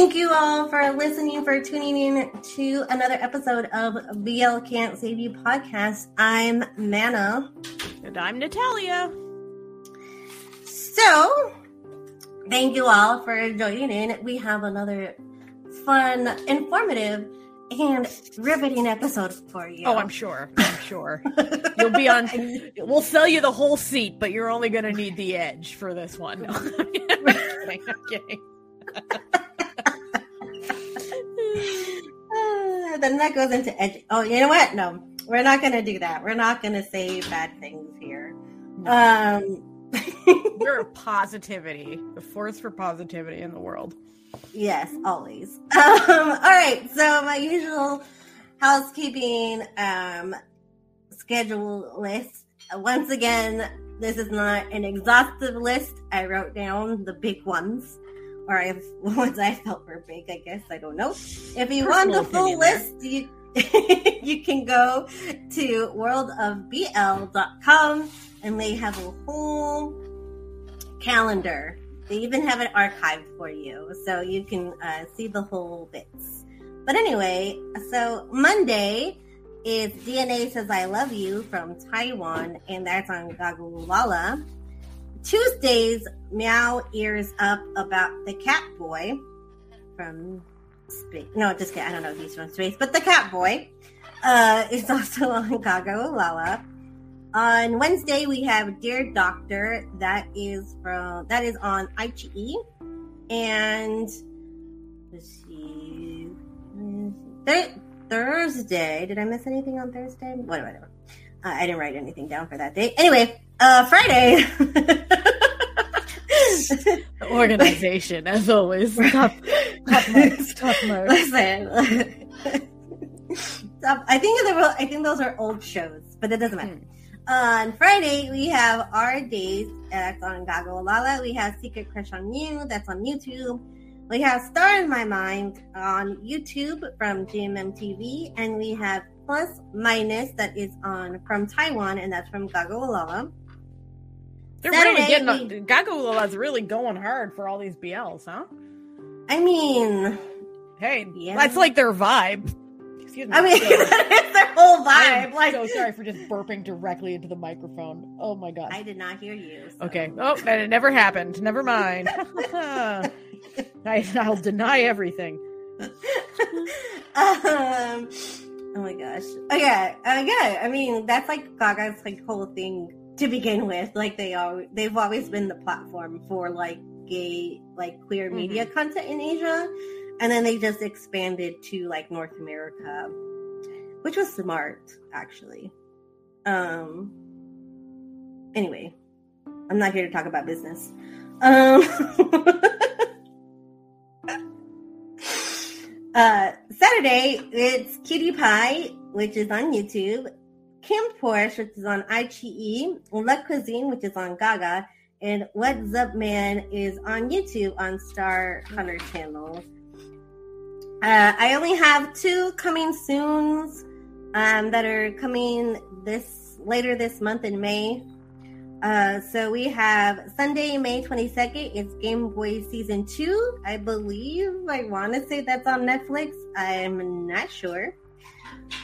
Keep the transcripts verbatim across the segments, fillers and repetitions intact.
Thank you all for listening, for tuning in to another episode of B L Can't Save You Podcast. I'm Mana. And I'm Natalia. So, thank you all for joining in. We have another fun, informative, and riveting episode for you. Oh, I'm sure. I'm sure. You'll be on, we'll sell you the whole seat, but you're only going to need the edge for this one. No, I'm kidding. I'm kidding. uh, then that goes into edgy. Oh, you know what? No, we're not going to do that. We're not going to say bad things here. No. Um, You're a positivity, the force for positivity in the world. Yes, always. Um, all right. So my usual housekeeping um, schedule list. Once again, this is not an exhaustive list. I wrote down the big ones. Or if ones I felt were big, I guess. I don't know. If you Personal want the full list, you, you can go to world of b l dot com, and they have a whole calendar. They even have an archive for you, so you can uh, see the whole bits. But anyway, so Monday is D N A Says I Love You from Taiwan, and that's on GagaOOLala. Tuesdays, Meow Ears Up about the Cat Boy from Space. No, just kidding. I don't know if he's from Space, but the Cat Boy uh, is also on GagaOOLala. On Wednesday, we have Dear Doctor. That is from that is on I G E, and let's see. Th- Thursday. Did I miss anything on Thursday? Whatever. whatever. Uh, I didn't write anything down for that day. Anyway. Uh, Friday. Organization, as always. Top, top marks, top marks. Listen. Top, I, think the, I think those are old shows, but it doesn't matter. Mm. Uh, on Friday, we have Our Days. That's on GagaOOLala. We have Secret Crush on You. That's on YouTube. We have Star in My Mind on YouTube from G M M T V. And we have Plus Minus. That is on from Taiwan, and that's from GagaOOLala. They're Saturday, really getting. GagaOOLala's really going hard for all these B Ls, huh? I mean, hey, yeah. That's like their vibe. Excuse me. I mean, it's their whole vibe. I'm like, so sorry for just burping directly into the microphone. Oh my god, I did not hear you. So. Okay. Oh, that never happened. Never mind. I, I'll deny everything. um. Oh my gosh. Oh yeah. Uh, yeah. I mean, that's like Gaga's like whole thing. To begin with, like they all, they've always been the platform for like gay, like queer mm-hmm. media content in Asia, and then they just expanded to like North America, which was smart actually. Um. Anyway, I'm not here to talk about business. Um. uh, Saturday, it's Cutie Pie, which is on YouTube. KinnPorsche, which is on I G E, Le Cuisine, which is on Gaga, and What's Up Man is on YouTube on Star Hunter Channel. Uh, I only have two coming soons um, that are coming this later this month in May. Uh, so we have Sunday, May twenty-second. It's Game Boys Season two. I believe I want to say that's on Netflix. I'm not sure.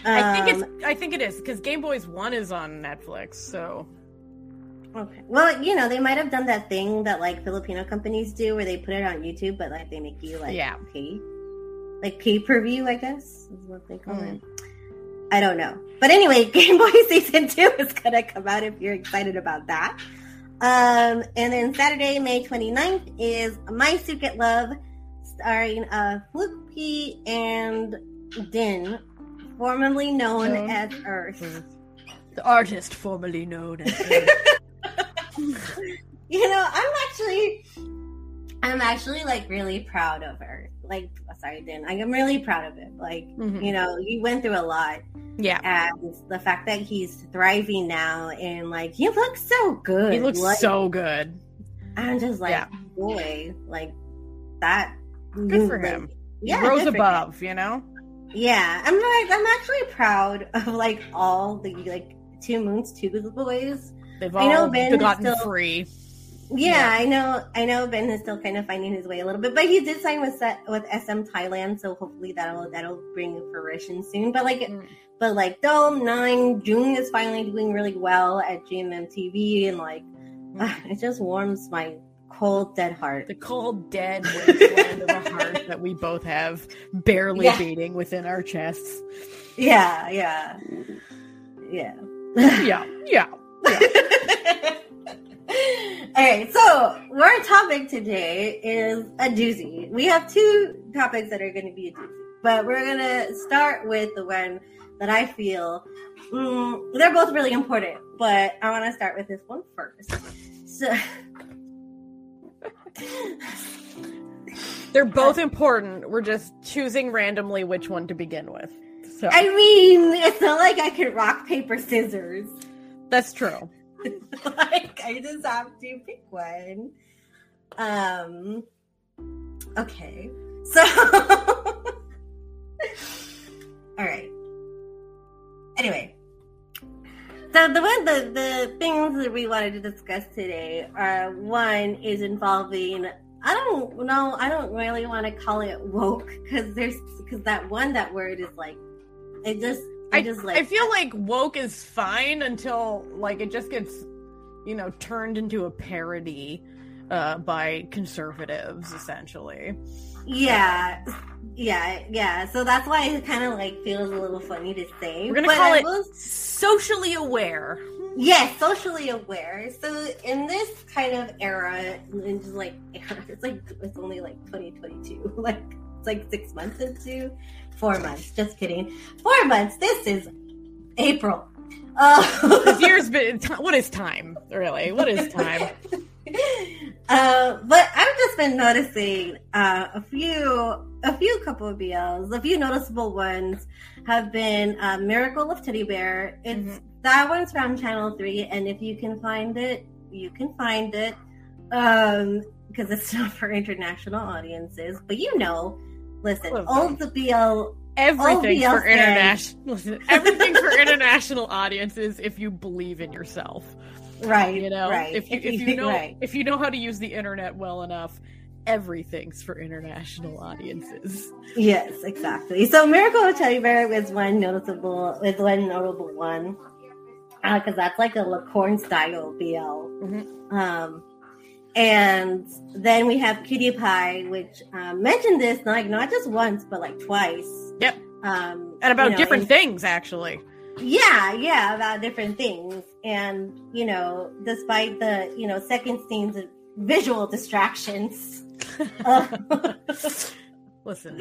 I think it's. I think it is because Game Boys One is on Netflix. So, okay. Well, you know, they might have done that thing that like Filipino companies do, where they put it on YouTube, but like they make you like yeah. pay, like pay per view. I guess is what they call mm. it. I don't know, but anyway, Game Boy Season Two is gonna come out if you're excited about that. Um, and then Saturday, May twenty-ninth is My Secret Love, starring uh, Floopy and Din. Formerly known um, as Earth. The artist formerly known as Earth. You know, I'm actually, I'm actually, like, really proud of Earth. Like, sorry, Dan. I'm really proud of it. Like, mm-hmm. you know, he went through a lot. Yeah. And the fact that he's thriving now and, like, he looks so good. He looks like, so good. I'm just like, yeah. boy, like, that. Good movement. For him. Yeah, he rose above, you know? Yeah, I'm like I'm actually proud of like all the like Two Moons Two boys. They've all I know Ben gotten still, free. Yeah, yeah, I know. I know Ben is still kind of finding his way a little bit, but he did sign with with S M Thailand, so hopefully that'll that'll bring fruition soon. But like, mm. but like, Dome Nine Jung is finally doing really well at G M M T V, and like, mm. uh, it just warms my cold dead heart. The cold dead wasteland of a heart that we both have, barely yeah. beating within our chests. Yeah, yeah, yeah, yeah, yeah. yeah. Alright, so our topic today is a doozy. We have two topics that are going to be a doozy, but we're going to start with the one that I feel, um, they're both really important, but I want to start with this one first. So they're both important, we're just choosing randomly which one to begin with. So I mean, it's not like I could rock, paper, scissors. That's true. Like, I just have to pick one. Um, okay. So, all right. Anyway, so the one, the, the things that we wanted to discuss today are, one is involving, I don't know, I don't really want to call it woke, because there's, because that one, that word is like, it just, I, I, just like, I feel like woke is fine until, like, it just gets, you know, turned into a parody uh, by conservatives, essentially. Yeah, yeah, yeah. So that's why it kind of, like, feels a little funny to say. We're going to call I it will... socially aware. Yes, yeah, socially aware. So in this kind of era, and just, like, era, it's, like, it's only, like, twenty twenty-two, like, it's, like, six months into... Four months. Just kidding. Four months. This is April. Uh, this year's been... What is time, really? What is time? Uh, but I've just been noticing uh, a few... A few couple of B Ls. A few noticeable ones have been uh, Miracle of Teddy Bear. It's mm-hmm. That one's from Channel three, and if you can find it, you can find it. Um, because it's not for international audiences. But you know... Listen, all the B L, everything all B L for international. Listen, everything for international audiences. If you believe in yourself, right? You know, right. If you if you know right. if you know how to use the internet well enough, everything's for international audiences. Yes, exactly. So, Miracle of Teddy Bear was one noticeable, was one notable one, because uh, that's like a Lacorn style B L. Mm-hmm. Um. And then we have Cutie Pie, which um, mentioned this like not just once, but like twice. Yep. Um, and about you know, different and, things, actually. Yeah, yeah, about different things. And, you know, despite the, you know, second scenes of visual distractions. uh, Listen,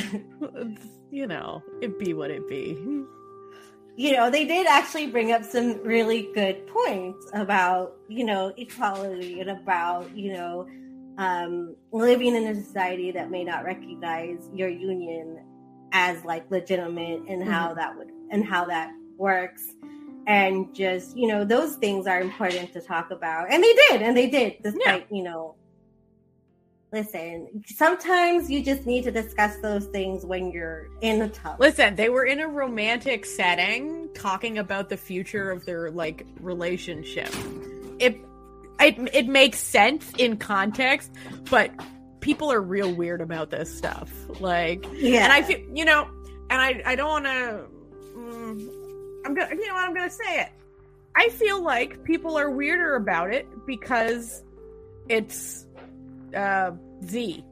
man. You know, it be what it be. You know, they did actually bring up some really good points about, you know, equality and about, you know, um, living in a society that may not recognize your union as like legitimate and mm-hmm. how that would and how that works. And just, you know, those things are important to talk about. And they did. And they did. Despite, yeah. you know, listen, sometimes you just need to discuss those things when you're in the tub. Listen, they were in a romantic setting talking about the future of their, like, relationship. It, it, it makes sense in context, but people are real weird about this stuff. Like, yeah. And I feel, you know, and I, I don't want to, mm, I'm gonna, you know what, I'm going to say it. I feel like people are weirder about it because it's... Uh, Z.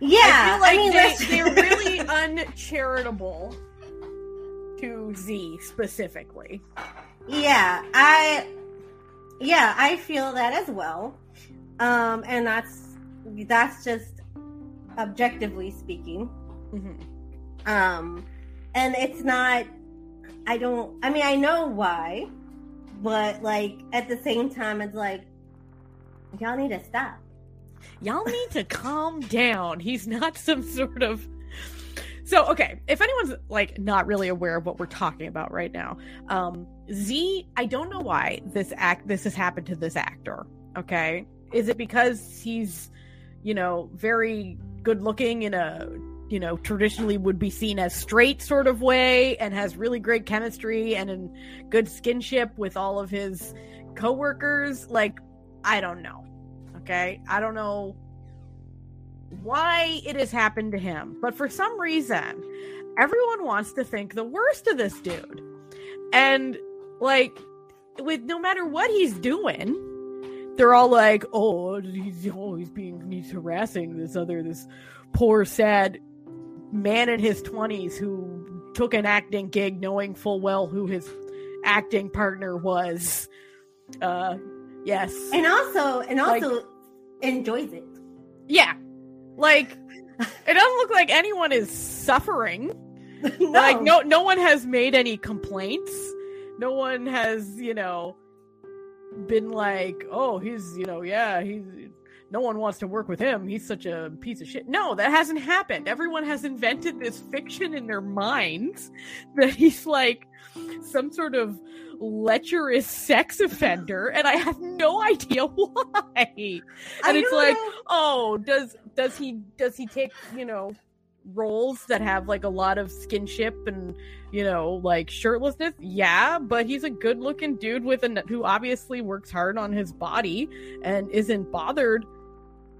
Yeah, I feel like I mean, they, they're really uncharitable to Z specifically. Yeah, I, yeah, I feel that as well, um, and that's that's just objectively speaking. Mm-hmm. Um, and it's not. I don't. I mean, I know why, but like at the same time, it's like y'all need to stop. Y'all need to calm down. He's not some sort of... So, okay, if anyone's, like, not really aware of what we're talking about right now, um, Z, I don't know why this act this has happened to this actor, okay? Is it because he's, you know, very good-looking in a, you know, traditionally would be seen as straight sort of way and has really great chemistry and in good skinship with all of his... coworkers. Like, I don't know. Okay. I don't know why it has happened to him, but for some reason, everyone wants to think the worst of this dude. And like, with no matter what he's doing, they're all like, oh, he's oh, he's being he's harassing this other this poor sad man in his twenties who took an acting gig knowing full well who his acting partner was. Uh, yes. And also and also like, enjoys it. Yeah. Like, it doesn't look like anyone is suffering. No. Like, no no one has made any complaints. No one has, you know, been like, oh, he's, you know, yeah, he's, no one wants to work with him. He's such a piece of shit. No, that hasn't happened. Everyone has invented this fiction in their minds that he's like some sort of lecherous sex offender, and I have no idea why. And I it's like, know. oh, does does he does he take, you know, roles that have like a lot of skinship and, you know, like shirtlessness? Yeah, but he's a good looking dude with a who obviously works hard on his body and isn't bothered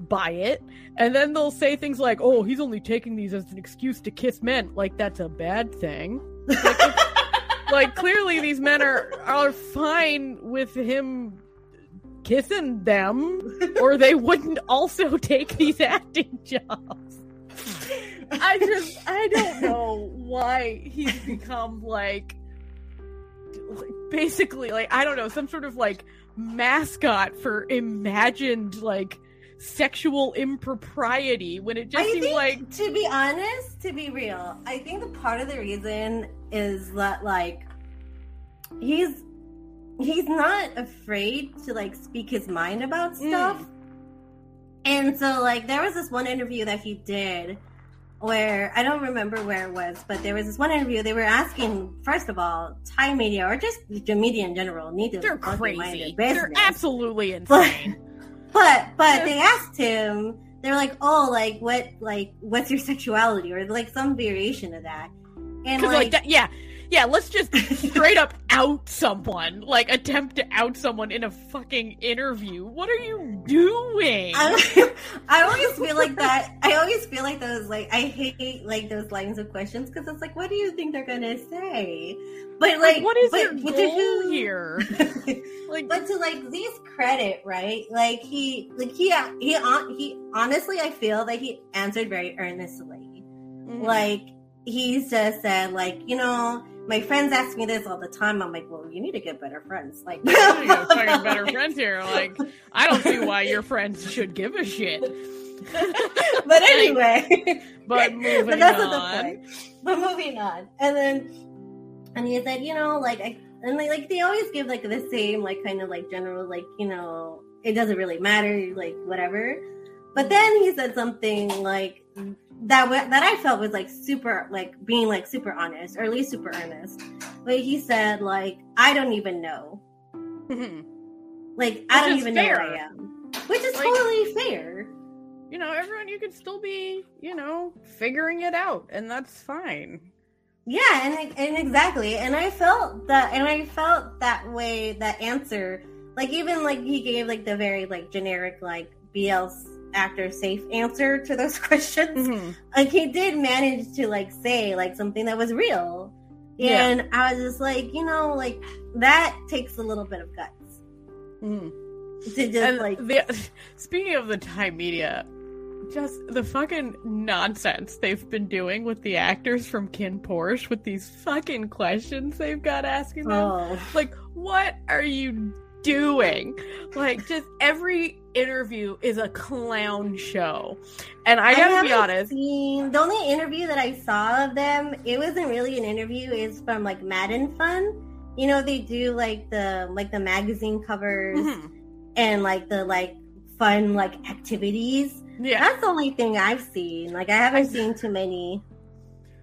by it. And then they'll say things like, oh, he's only taking these as an excuse to kiss men. Like, that's a bad thing. Like, if, like clearly these men are are fine with him kissing them, or they wouldn't also take these acting jobs. I just, I don't know why he's become, like, like, basically, like, I don't know, some sort of, like, mascot for imagined, like, sexual impropriety, when it just I seemed think, like... To be honest, to be real, I think the part of the reason is that, like, he's, he's not afraid to, like, speak his mind about stuff. Mm. And so, like, there was this one interview that he did... where, I don't remember where it was, but there was this one interview, they were asking, first of all, Thai media, or just the media in general, need to... They're crazy. They're absolutely insane. But, but, but they asked him, they were like, oh, like, what, like, what's your sexuality? Or, like, some variation of that. And, like... like that, yeah, yeah, let's just straight up out someone. Like, attempt to out someone in a fucking interview. What are you doing? I, I always feel like that. I always feel like those, like, I hate, like, those lines of questions, because it's like, what do you think they're going to say? But, like, like what is your goal here? Like, but to, like, Z's credit, right? Like, he, like, he, he, he, honestly, I feel that he answered very earnestly. Mm-hmm. Like, he's just said, like, you know, my friends ask me this all the time. I'm like, well, you need to get better friends. Like, you need to fucking better friends here. Like, I don't see why your friends should give a shit. But anyway, but moving but that's on. Not the point. But moving on, and then, and he said, you know, like, I, and like, like they always give like the same, like, kind of like general, like, you know, it doesn't really matter, like, whatever. But then he said something like. That w- that I felt was like super, like being like super honest, or at least super earnest. But he said, like, I don't even know. Mm-hmm. Like, which I don't even fair. know who I am, which is like, totally fair. You know, everyone, you could still be, you know, figuring it out, and that's fine. Yeah, and and exactly, and I felt that, and I felt that way. That answer, like even like he gave like the very like generic like B L actor safe answer to those questions. Mm-hmm. Like he did manage to like say like something that was real, and yeah. I was just like, you know, like that takes a little bit of guts. Mm. To just and like the, speaking of the Thai media, just the fucking nonsense they've been doing with the actors from KinnPorsche with these fucking questions they've got asking them. Oh. Like, what are you doing? Like, just every interview is a clown show, and I gotta I be honest seen, the only interview that I saw of them, it wasn't really an interview, is from like Madden Fun, you know, they do like the like the magazine covers. Mm-hmm. And like the like fun like activities. Yeah, that's the only thing I've seen. Like I haven't I seen too many.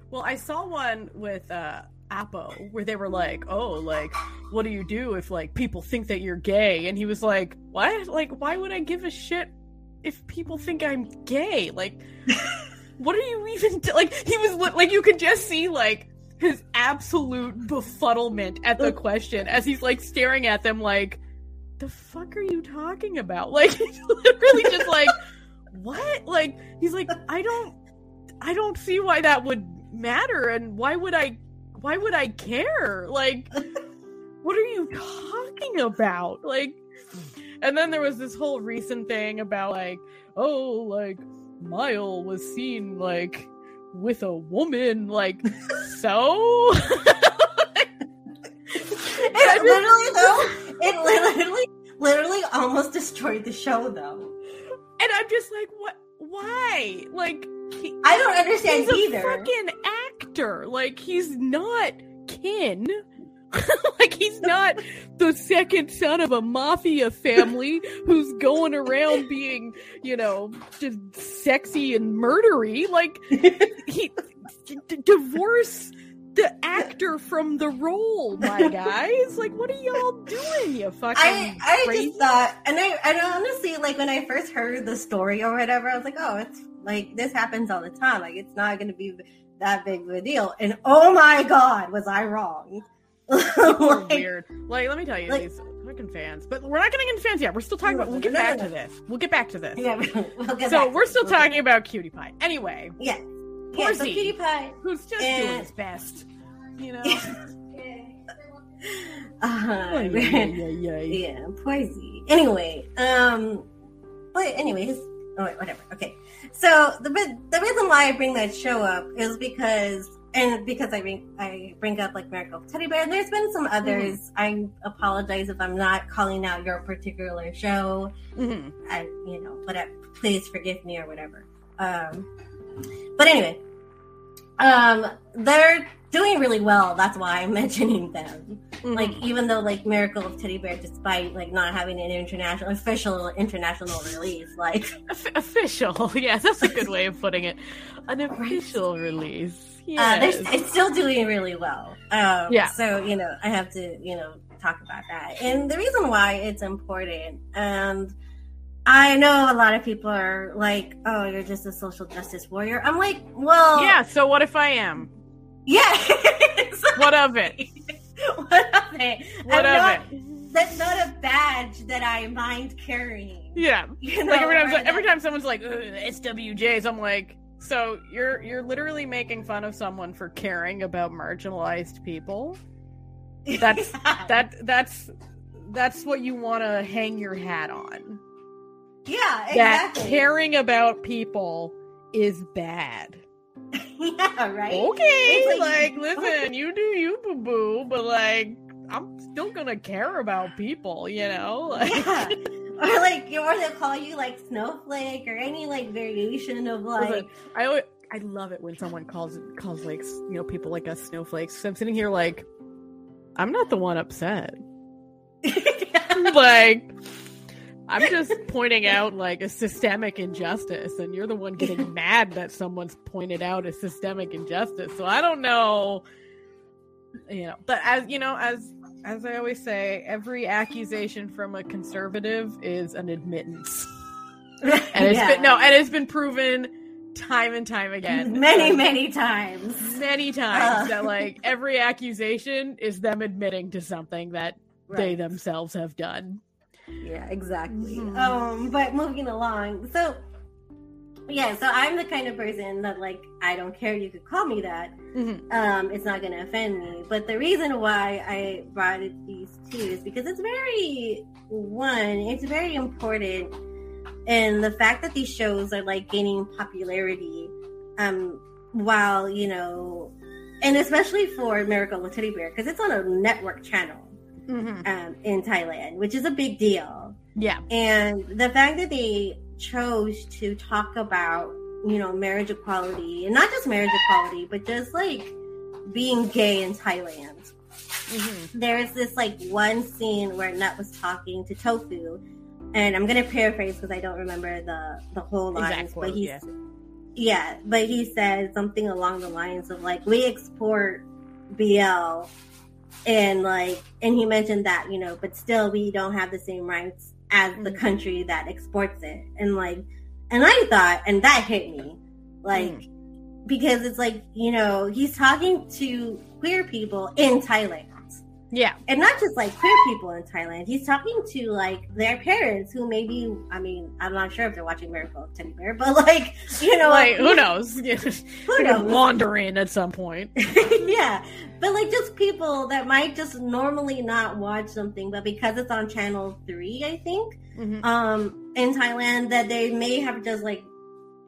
Well, I saw one with uh Apo, where they were like, oh, like, what do you do if, like, people think that you're gay? And he was like, what? Like, why would I give a shit if people think I'm gay? Like, what are you even, do-? Like, he was, like, you could just see, like, his absolute befuddlement at the question as he's, like, staring at them, like, the fuck are you talking about? Like, literally just like, what? Like, he's like, I don't, I don't see why that would matter. And why would I, why would I care? Like, what are you talking about? Like, and then there was this whole recent thing about like, oh, like Mile was seen like with a woman, like, so? It literally though, it literally, literally almost destroyed the show though. And I'm just like, what? Why? Like, he, I don't understand he's either. He's a fucking actor. Like, he's not Ken. Like, he's not the second son of a mafia family who's going around being, you know, just sexy and murdery. Like, he d- divorce the actor from the role, my guys. Like, what are y'all doing, you fucking I, I crazy? Just thought, and I, and honestly, like, when I first heard the story or whatever, I was like, oh, it's, like, this happens all the time. Like, it's not going to be that big of a deal. And, oh, my God, was I wrong. People are like, weird. Like, let me tell you, like, these fucking fans. But we're not getting into fans yet. We're still talking about. We'll get no, back no, no. to this. We'll get back to this. Yeah, we'll get so back. we're still we'll talking about Cutie Pie. Anyway. Yeah. Poor yeah, so Cutie Pie, who's just and... doing his best, you know. Yeah. uh-huh. Yeah, yeah, yeah. Yeah, poor Z. Anyway, um, but anyways, oh wait, whatever. Okay. So the the reason why I bring that show up is because. And because I bring I bring up like Miracle of Teddy Bear, there's been some others. Mm-hmm. I apologize if I'm not calling out your particular show. Mm-hmm. I, you know, whatever. Please forgive me or whatever. Um, but anyway, um, they're doing really well. That's why I'm mentioning them. Mm-hmm. Like even though like Miracle of Teddy Bear, despite like not having an international official international release, like o- official, yeah, that's a good way of putting it. An official release. Yes. Uh, it's still doing really well. Um, yeah. So, you know, I have to, you know, talk about that. And the reason why it's important, and I know a lot of people are like, oh, you're just a social justice warrior. I'm like, well... Yeah, so what if I am? Yeah. Like, what of it? What of it? What I'm of not, it? That's not a badge that I mind carrying. Yeah. You know, like every time, right? every time someone's like, S W Js, I'm like... So you're you're literally making fun of someone for caring about marginalized people. That's yeah. that that's that's what you want to hang your hat on. Yeah, exactly. That caring about people is bad. Yeah, right. Okay, like, like listen, you do you, boo boo, but like I'm still gonna care about people, you know. Like, yeah. Or like, or they'll call you like snowflake or any like variation of like. Listen, I always, I love it when someone calls calls like you know people like us snowflakes. So I'm sitting here like, I'm not the one upset. Yeah. Like, I'm just pointing out like a systemic injustice, and you're the one getting mad that someone's pointed out a systemic injustice. So I don't know, you know. But as you know, as As I always say, every accusation from a conservative is an admittance. And it's yeah. been, no, and it's been proven time and time again. Many, like, many times. Many times uh. that like every accusation is them admitting to something that right. they themselves have done. Yeah, exactly. Mm-hmm. Um, but moving along. So yeah, so I'm the kind of person that like I don't care. You could call me that. Mm-hmm. Um, it's not going to offend me. But the reason why I brought these two is because it's very one. It's very important, and the fact that these shows are like gaining popularity, um, while you know, and especially for Miracle of Teddy Bear because it's on a network channel, mm-hmm. um, in Thailand, which is a big deal. Yeah, and the fact that they chose to talk about, you know, marriage equality, and not just marriage equality, but just like being gay in Thailand. Mm-hmm. There's this like one scene where Nut was talking to Tofu, and I'm gonna paraphrase because I don't remember the the whole lines, exactly, but he's yeah. yeah, but he said something along the lines of like, we export B L, and like, and he mentioned that, you know, but still we don't have the same rights as the mm-hmm. country that exports it. And like, and I thought, and that hit me, like, mm. because it's like, you know, he's talking to queer people in Thailand. Yeah. And not just like queer people in Thailand. He's talking to like their parents who maybe, I mean, I'm not sure if they're watching Miracle of Teddy Bear, but like, you know. Like, who knows? Who knows? Wandering at some point. Yeah. But like just people that might just normally not watch something, but because it's on Channel three, I think, mm-hmm. um, in Thailand, that they may have just like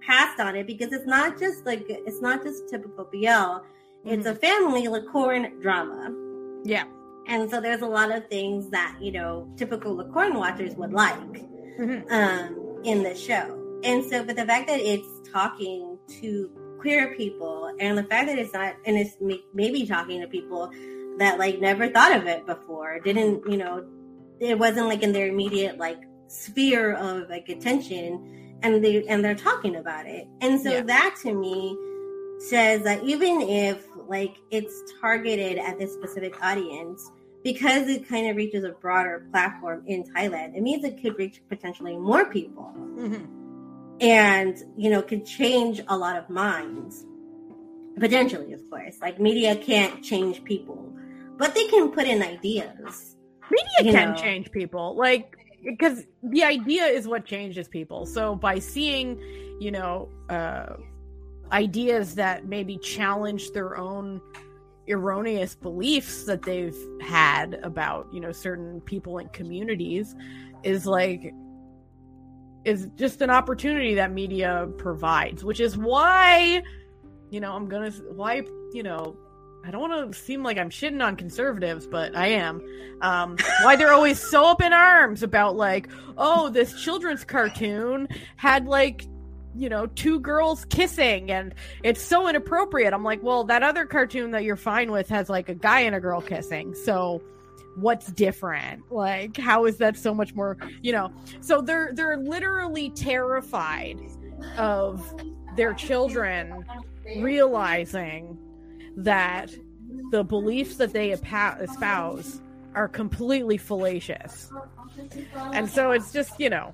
passed on it because it's not just like, it's not just typical B L. It's a family Lakorn drama. Yeah. And so there's a lot of things that, you know, typical Lakorn watchers would like mm-hmm. um, in the show. And so, but the fact that it's talking to queer people and the fact that it's not, and it's maybe talking to people that, like, never thought of it before, didn't, you know, it wasn't, like, in their immediate, like, sphere of, like, attention, and, they, and they're talking about it. And so yeah. that, to me, says that even if, like, it's targeted at this specific audience, because it kind of reaches a broader platform in Thailand, it means it could reach potentially more people mm-hmm. and, you know, could change a lot of minds. Potentially, of course. Like, media can't change people, but they can put in ideas. Media can know. change people. Like, because the idea is what changes people. So by seeing, you know, uh, ideas that maybe challenge their own erroneous beliefs that they've had about, you know, certain people and communities is like is just an opportunity that media provides, which is why, you know, I'm gonna why you know I don't want to seem like I'm shitting on conservatives, but I am. Um, why they're always so up in arms about like, oh, this children's cartoon had like, you know, two girls kissing and it's so inappropriate. I'm like, well, that other cartoon that you're fine with has like a guy and a girl kissing, so what's different? Like, how is that so much more, you know? So they're they're literally terrified of their children realizing that the beliefs that they espouse are completely fallacious. And so it's just, you know,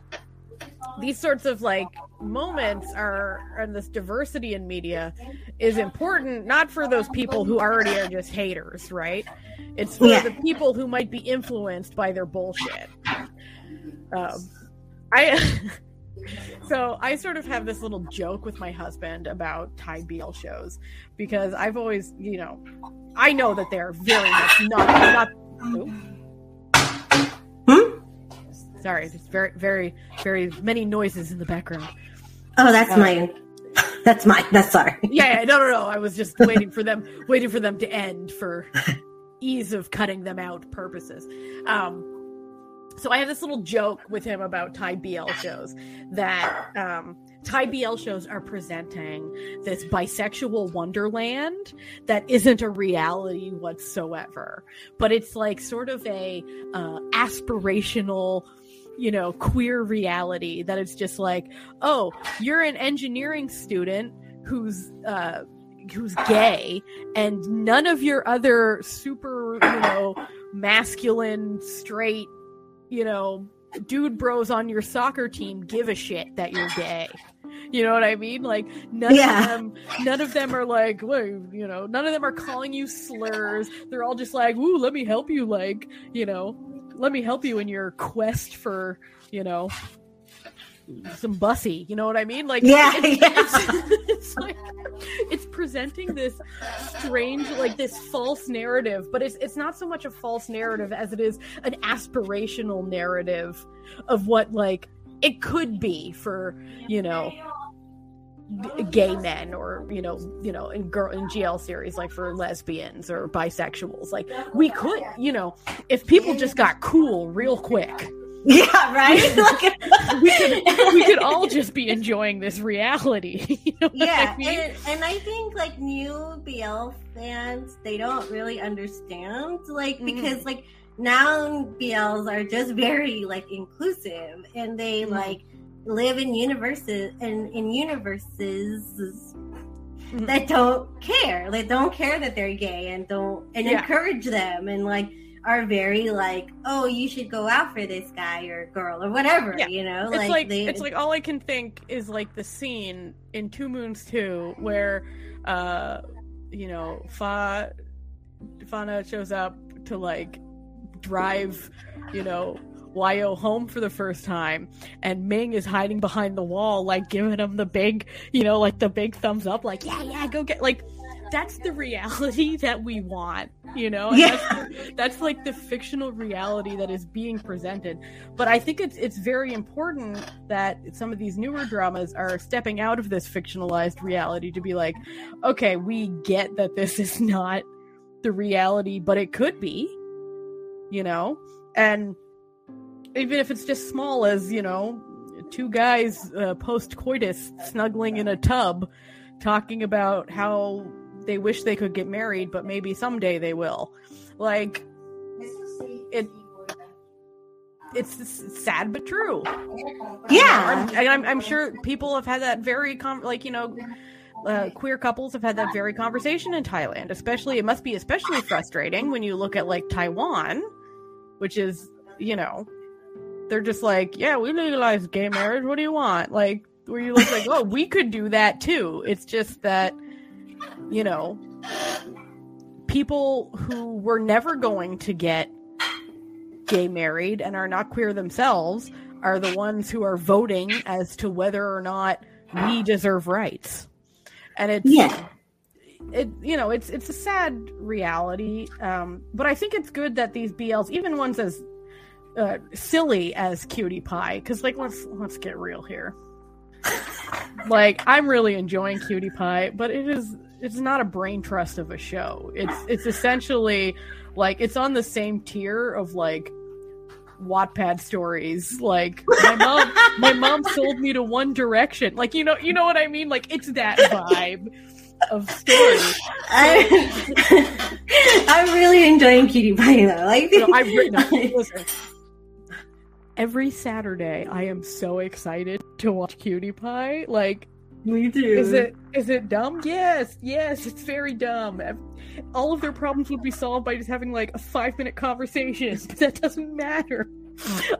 these sorts of like moments are, and this diversity in media is important, not for those people who already are just haters, right? It's for yeah. the people who might be influenced by their bullshit. Um, I so I sort of have this little joke with my husband about Thai B L shows because I've always, you know, I know that they're very much not not. Oops. Sorry, there's very, very, very many noises in the background. Oh, that's um, mine. That's mine. That's sorry. Yeah, yeah, no, no, no. I was just waiting for them, waiting for them to end for ease of cutting them out purposes. Um, so I have this little joke with him about Thai B L shows that um, Thai B L shows are presenting this bisexual wonderland that isn't a reality whatsoever, but it's like sort of a uh, aspirational, you know, queer reality that it's just like, oh, you're an engineering student who's uh who's gay and none of your other super, you know, masculine straight, you know, dude bros on your soccer team give a shit that you're gay. You know what I mean? Like none yeah. of them, none of them are like, well, you know, none of them are calling you slurs. They're all just like, ooh, let me help you, like, you know, let me help you in your quest for, you know, some bussy. You know what I mean? Like, yeah, it's, yeah. It's, it's like it's presenting this strange, like this false narrative, but it's it's not so much a false narrative as it is an aspirational narrative of what like it could be for, you know, gay men or, you know, you know, in girl in G L series, like for lesbians or bisexuals, like we could, you know, if people just got cool real quick, yeah, right. Like, we could we could all just be enjoying this reality. You know yeah, I mean? and, and I think like new B L fans, they don't really understand, like mm-hmm. because like now B Ls are just very like inclusive and they mm-hmm. like live in universes and in, in universes mm-hmm. that don't care. They don't care that they're gay and don't and yeah. encourage them and like are very like, oh, you should go out for this guy or girl or whatever. Yeah. You know, it's like, like they, it's like all I can think is like the scene in Two Moons Two where uh you know Fa Fana shows up to like drive, you know, Wyo home for the first time, and Ming is hiding behind the wall, like giving him the big, you know, like the big thumbs up, like, yeah, yeah, go get, like, that's the reality that we want, you know? And yeah. that's, that's like the fictional reality that is being presented. But I think it's it's very important that some of these newer dramas are stepping out of this fictionalized reality to be like, okay, we get that this is not the reality, but it could be, you know? And even if it's just small as, you know, two guys uh, post-coitus snuggling in a tub talking about how they wish they could get married, but maybe someday they will. Like, it, it's sad but true. Yeah. I'm, I'm, I'm sure people have had that very, com- like, you know, uh, queer couples have had that very conversation in Thailand. Especially, it must be especially frustrating when you look at, like, Taiwan, which is, you know... They're just like, yeah, we legalized gay marriage. What do you want? Like, where you look like, oh, we could do that too. It's just that, you know, people who were never going to get gay married and are not queer themselves are the ones who are voting as to whether or not we deserve rights. And it's, yeah. it, you know, it's it's a sad reality. Um, but I think it's good that these B Ls, even ones as Uh, silly as Cutie Pie, because like let's let's get real here. Like, I'm really enjoying Cutie Pie, but it is it's not a brain trust of a show. It's it's essentially like it's on the same tier of like Wattpad stories. Like my mom, my mom sold me to One Direction. Like you know you know what I mean. Like it's that vibe of story. I, I'm really enjoying Cutie Pie though. Like you know, I've written. Listen. Every Saturday, I am so excited to watch Cutie Pie. Like, me too. Is it is it dumb? Yes, yes, it's very dumb. All of their problems would be solved by just having like a five minute conversation. But that doesn't matter.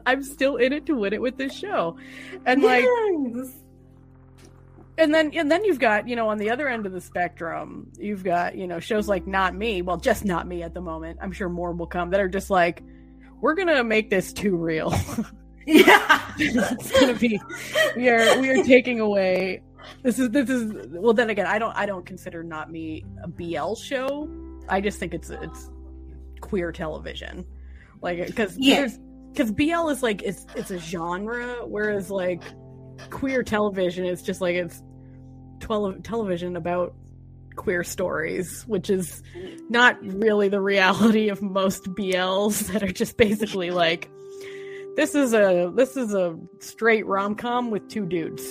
I'm still in it to win it with this show, and yes. like, and then and then you've got you know on the other end of the spectrum, you've got you know shows like Not Me. Well, just Not Me at the moment. I'm sure more will come that are just like, we're going to make this too real. Yeah. It's going to be, we are, we are taking away. This is, this is, well, then again, I don't, I don't consider Not Me a B L show. I just think it's, it's queer television. Like, cause, yeah. cause B L is like, it's, it's a genre. Whereas like queer television is just like, it's twelve television about queer stories, which is not really the reality of most B Ls that are just basically like, this is a this is a straight rom-com with two dudes.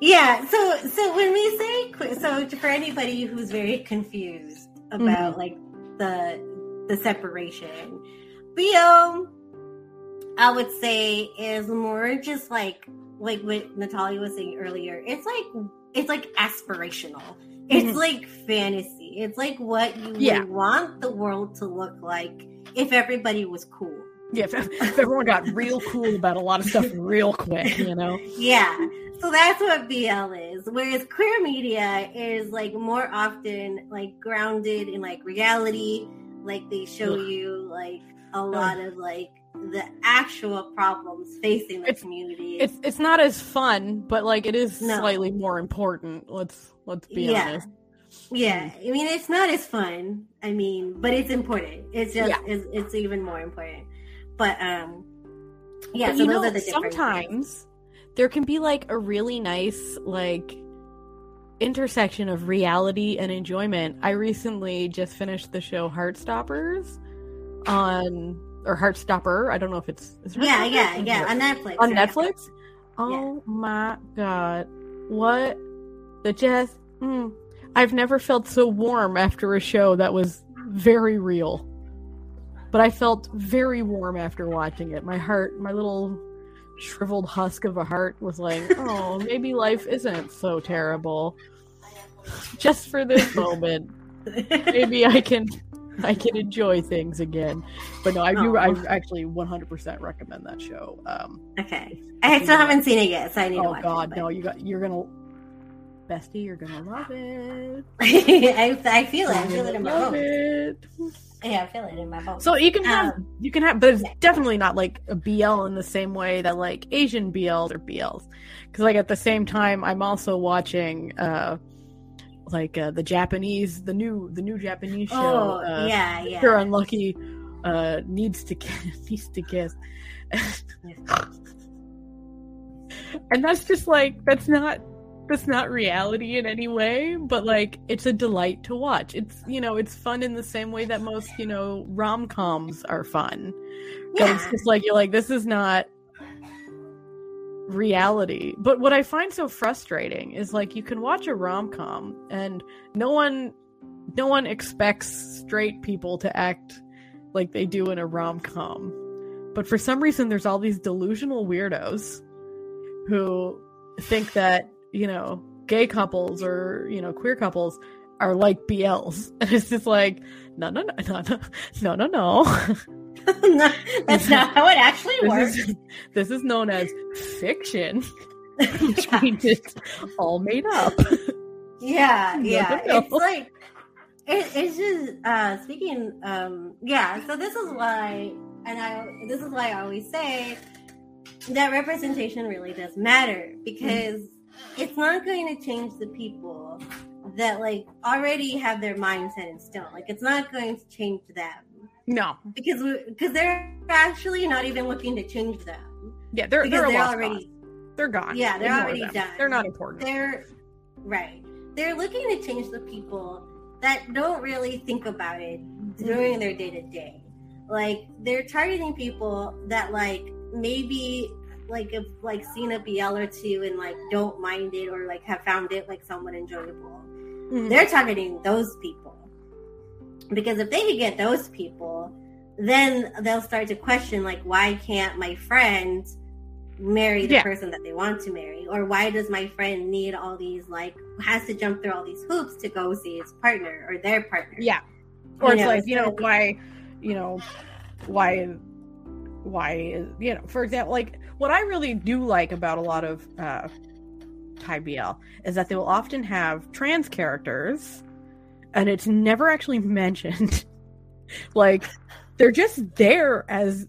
Yeah, so so when we say que- so for anybody who's very confused about mm-hmm. like the the separation, B L, I would say is more just like like what Natalia was saying earlier. It's like it's like aspirational. It's mm-hmm. like fantasy. It's like what you yeah. would want the world to look like if everybody was cool. Yeah, if, if everyone got real cool about a lot of stuff real quick, you know? Yeah. So that's what B L is. Whereas queer media is like more often like grounded in like reality. Like they show yeah. you like a lot oh. of like the actual problems facing the it's, community. It's it's not as fun, but like it is no. slightly more important. Let's let's be yeah. honest. Yeah, I mean it's not as fun. I mean, but it's important. It's just yeah. it's, it's even more important. But um, yeah. But so you those know, are the sometimes things. There can be like a really nice like intersection of reality and enjoyment. I recently just finished the show Heartstoppers on. Or Heartstopper. I don't know if it's... Is it yeah, yeah, yeah. On Netflix. On right? Netflix? Oh yeah. My god. What? The just... Mm. I've never felt so warm after a show that was very real. But I felt very warm after watching it. My heart, my little shriveled husk of a heart was like, oh, maybe life isn't so terrible. Just for this moment. Maybe I can... I can enjoy things again, but no, I do. Oh. I actually one hundred percent recommend that show. Um, okay, I still haven't seen it yet, so I need oh to watch God, it. Oh but... God, no! You got you're gonna bestie, you're gonna love it. I, I feel it. I feel it in my bones. Yeah, I feel it in my bones. So you can have, um, you can have, but it's yeah. definitely not like a B L in the same way that like Asian B Ls or B Ls, because like at the same time, I'm also watching uh, like uh, the Japanese, the new, the new Japanese show. Oh, uh, yeah, yeah. You're unlucky. Uh, needs to kiss, needs to kiss. And that's just like, that's not that's not reality in any way, but like it's a delight to watch. It's, you know, it's fun in the same way that most, you know, rom-coms are fun. Yeah. It's just like, you're like, this is not reality. But what I find so frustrating is like, you can watch a rom-com and no one no one expects straight people to act like they do in a rom-com. But for some reason, there's all these delusional weirdos who think that, you know, gay couples or, you know, queer couples are like B Ls. And it's just like, no, no, no, no, no, no, no. no that's not how it actually this works. Is, this is known as fiction, which yeah. means it's all made up. Yeah, no, yeah. No, no. It's like, it, it's just, uh, speaking, um, yeah, so this is why... And I, this is why I always say that representation really does matter, because it's not going to change the people that like already have their mindset in stone. Like it's not going to change them. No, because we, because they're actually not even looking to change them. Yeah, they're they're, they're already gone. They're gone. Yeah, they're Ignore already them. Done. They're not important. They're right. They're looking to change the people that don't really think about it during their day to day. Like, they're targeting people that, like, maybe, like, have, like, seen a B L or two and, like, don't mind it or, like, have found it, like, somewhat enjoyable. Mm-hmm. They're targeting those people. Because if they can get those people, then they'll start to question, like, why can't my friend marry the yeah. person that they want to marry? Or why does my friend need all these, like, has to jump through all these hoops to go see his partner or their partner? Yeah. Or you it's know, like, you know, why... you know, why, why, you know, for example, like, what I really do like about a lot of uh, Thai B L is that they will often have trans characters, and it's never actually mentioned. Like, they're just there as,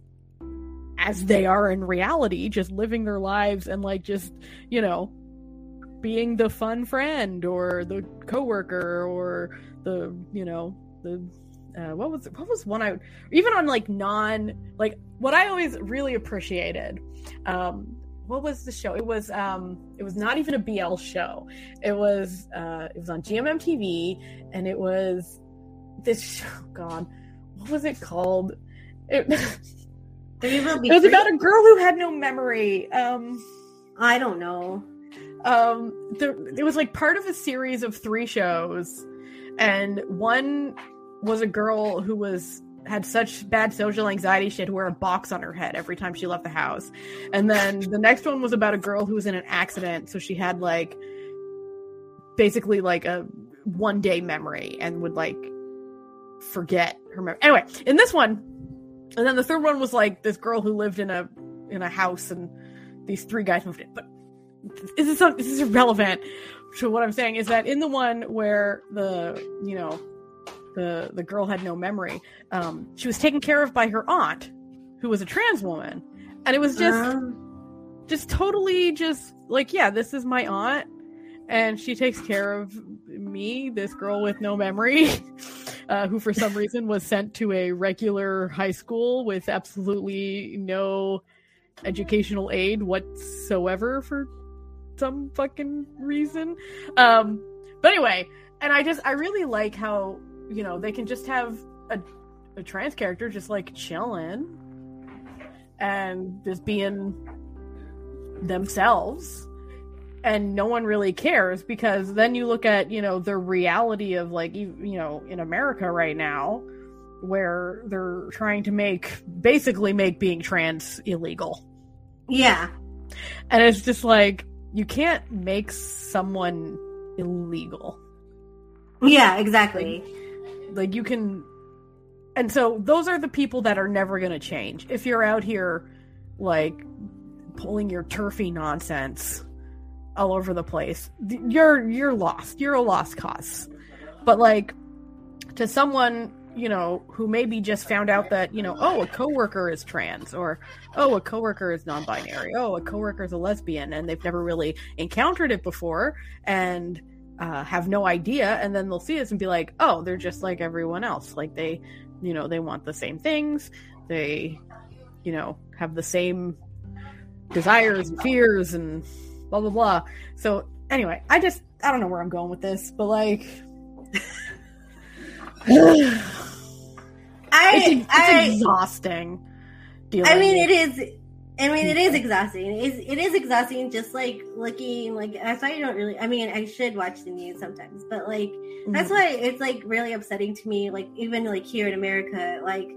as they are in reality, just living their lives and, like, just, you know, being the fun friend, or the coworker, or the, you know, the... Uh, what was what was one I would, even on like non like what I always really appreciated um what was the show it was um it was not even a B L show, it was uh it was on G M M T V, and it was this show, god what was it called it, it was about a girl who had no memory. um I don't know um the, it was like part of a series of three shows, and one was a girl who was had such bad social anxiety she had to wear a box on her head every time she left the house. And then the next one was about a girl who was in an accident, so she had like basically like a one day memory and would like forget her memory. Anyway, in this one, and then the third one was like this girl who lived in a in a house and these three guys moved in. But is this a, is this irrelevant to what I'm saying? Is that in the one where the you know the the girl had no memory, um she was taken care of by her aunt who was a trans woman, and it was just um, just totally just like, yeah, this is my aunt and she takes care of me, this girl with no memory, uh who for some reason was sent to a regular high school with absolutely no educational aid whatsoever for some fucking reason. Um but anyway, and I just I really like how, you know, they can just have a, a trans character just like chilling and just being themselves, and no one really cares, because then you look at, you know, the reality of like, you, you know, in America right now, where they're trying to make basically make being trans illegal. Yeah. And it's just like, you can't make someone illegal. Yeah, exactly. Like, Like, you can... And so, those are the people that are never going to change. If you're out here, like, pulling your turfy nonsense all over the place. You're you're lost. You're a lost cause. But like, to someone, you know, who maybe just found out that, you know, oh, a coworker is trans, or oh, a coworker is non-binary, oh, a coworker is a lesbian, and they've never really encountered it before, and uh, have no idea, and then they'll see this and be like, oh, they're just like everyone else. Like, they, you know, they want the same things. They, you know, have the same desires and fears and blah, blah, blah. So anyway, I just, I don't know where I'm going with this, but like... I, it's, it's I, exhausting. I mean, it is. I mean, it is exhausting. It is, it is exhausting. Just like looking, like that's why I don't really. I mean, I should watch the news sometimes, but like mm-hmm. that's why it's like really upsetting to me. Like even like here in America, like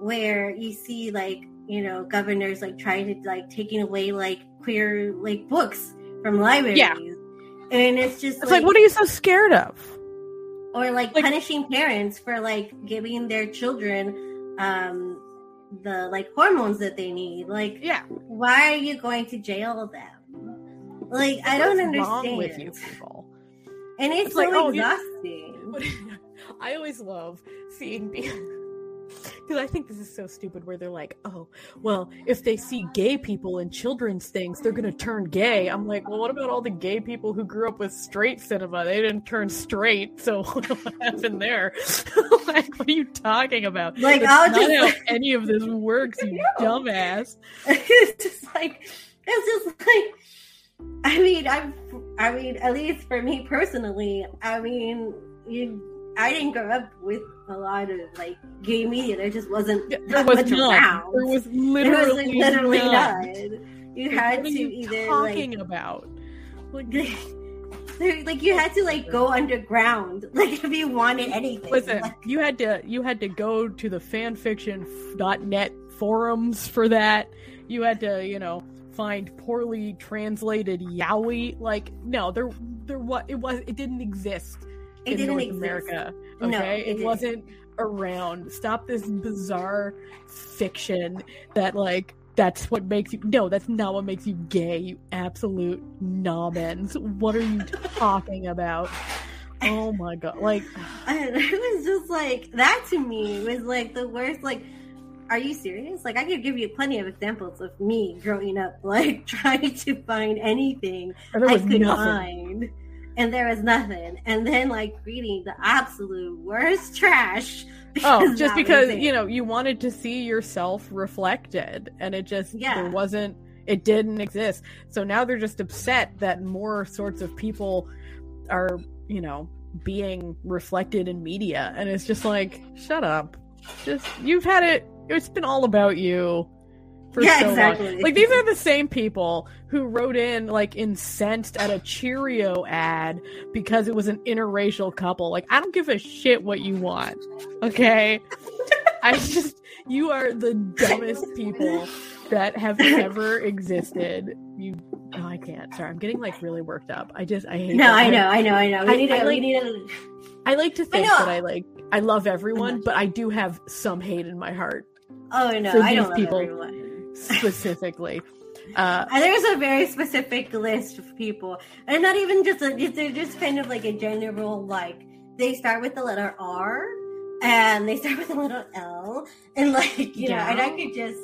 where you see like you know governors like trying to like taking away like queer like books from libraries, yeah. and it's just it's like, like what are you so scared of? Or, like, like, punishing parents for, like, giving their children um, the, like, hormones that they need. Like, yeah. why are you going to jail them? Like, What's I don't understand. Wrong with you people? And it's, it's so like, oh, exhausting. You... I always love seeing people... Because I think this is so stupid where they're like, oh, well, if they see gay people in children's things, they're going to turn gay. I'm like, well, what about all the gay people who grew up with straight cinema? They didn't turn straight, so what happened there? Like, what are you talking about? Like, it's I'll not just... how any of this works, you dumbass. It's just like, it's just like, I mean, I'm, I mean, at least for me personally, I mean, you I didn't grow up with a lot of like gay media. There just wasn't that yeah, was much none. around. There was literally, was, like, literally none. none. You had what to are you either talking like, about like, like you had to like go underground. Like if you wanted anything, listen, like, you had to you had to go to the fanfiction dot net forums for that. You had to you know find poorly translated yaoi. Like no, there there was it was it didn't exist. It in didn't North exist. America, okay? No, it, it wasn't around. Stop this bizarre fiction that, like, that's what makes you... No, that's not what makes you gay, you absolute nobbins. What are you talking about? Oh, my God. Like... And it was just, like, that to me was, like, the worst, like... Are you serious? Like, I could give you plenty of examples of me growing up, like, trying to find anything there was I could nothing. find. And there was nothing. And then, like, reading the absolute worst trash. Oh, just because, you know, you wanted to see yourself reflected. And it just, yeah. there wasn't, it didn't exist. So now they're just upset that more sorts of people are, you know, being reflected in media. And it's just like, shut up. Just, you've had it, it's been all about you. For yeah, so exactly. long. Like, these are the same people who wrote in, like, incensed at a Cheerio ad because it was an interracial couple. Like, I don't give a shit what you want, okay? I just, you are the dumbest people that have ever existed. You, oh, I can't. Sorry, I'm getting, like, really worked up. I just, I hate No, I know, I know, I know, I know. I need to, we need to... I like to think I that I, like, I love everyone, but I do have some hate in my heart. Oh, no, I don't love people. everyone. Specifically, uh, there's a very specific list of people, and not even just a, they're just kind of like a general, like they start with the letter R and they start with the letter L, and like you yeah. know, and I could just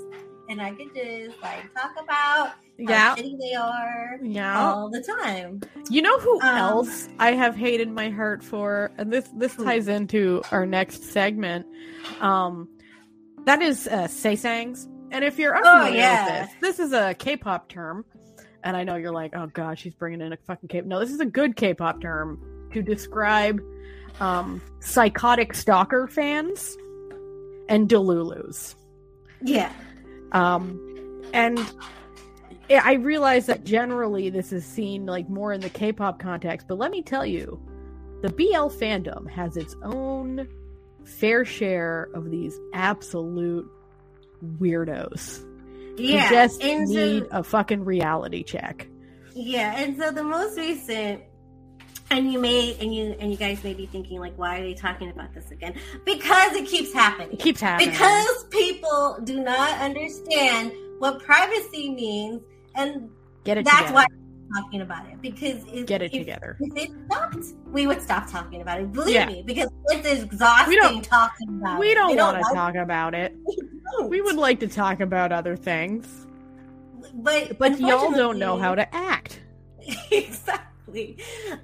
and I could just like talk about yeah. how shitty they are yeah. all the time. You know who um, else I have hate in my heart for, and this this ties into our next segment. Um, that is uh, Saesangs. And if you're unfamiliar oh, yeah. with this, this is a K-pop term, and I know you're like, oh god, she's bringing in a fucking K-pop. No, this is a good K-pop term to describe um, psychotic stalker fans and delulus. Yeah. Um, and I realize that generally this is seen like more in the K-pop context, but let me tell you, the B L fandom has its own fair share of these absolute weirdos. Yeah, you just and need so, a fucking reality check. Yeah, and so the most recent, and you may and you and you guys may be thinking like, why are they talking about this again? Because it keeps happening. It keeps happening. Because people do not understand what privacy means, and Get it that's together. why talking about it, because if, get it if, together. If it stopped, we would stop talking about it. Believe yeah. me, because it's exhausting we don't, talking about we it. Don't we don't want to talk it. about it. We, we would like to talk about other things, but but y'all don't know how to act. Exactly.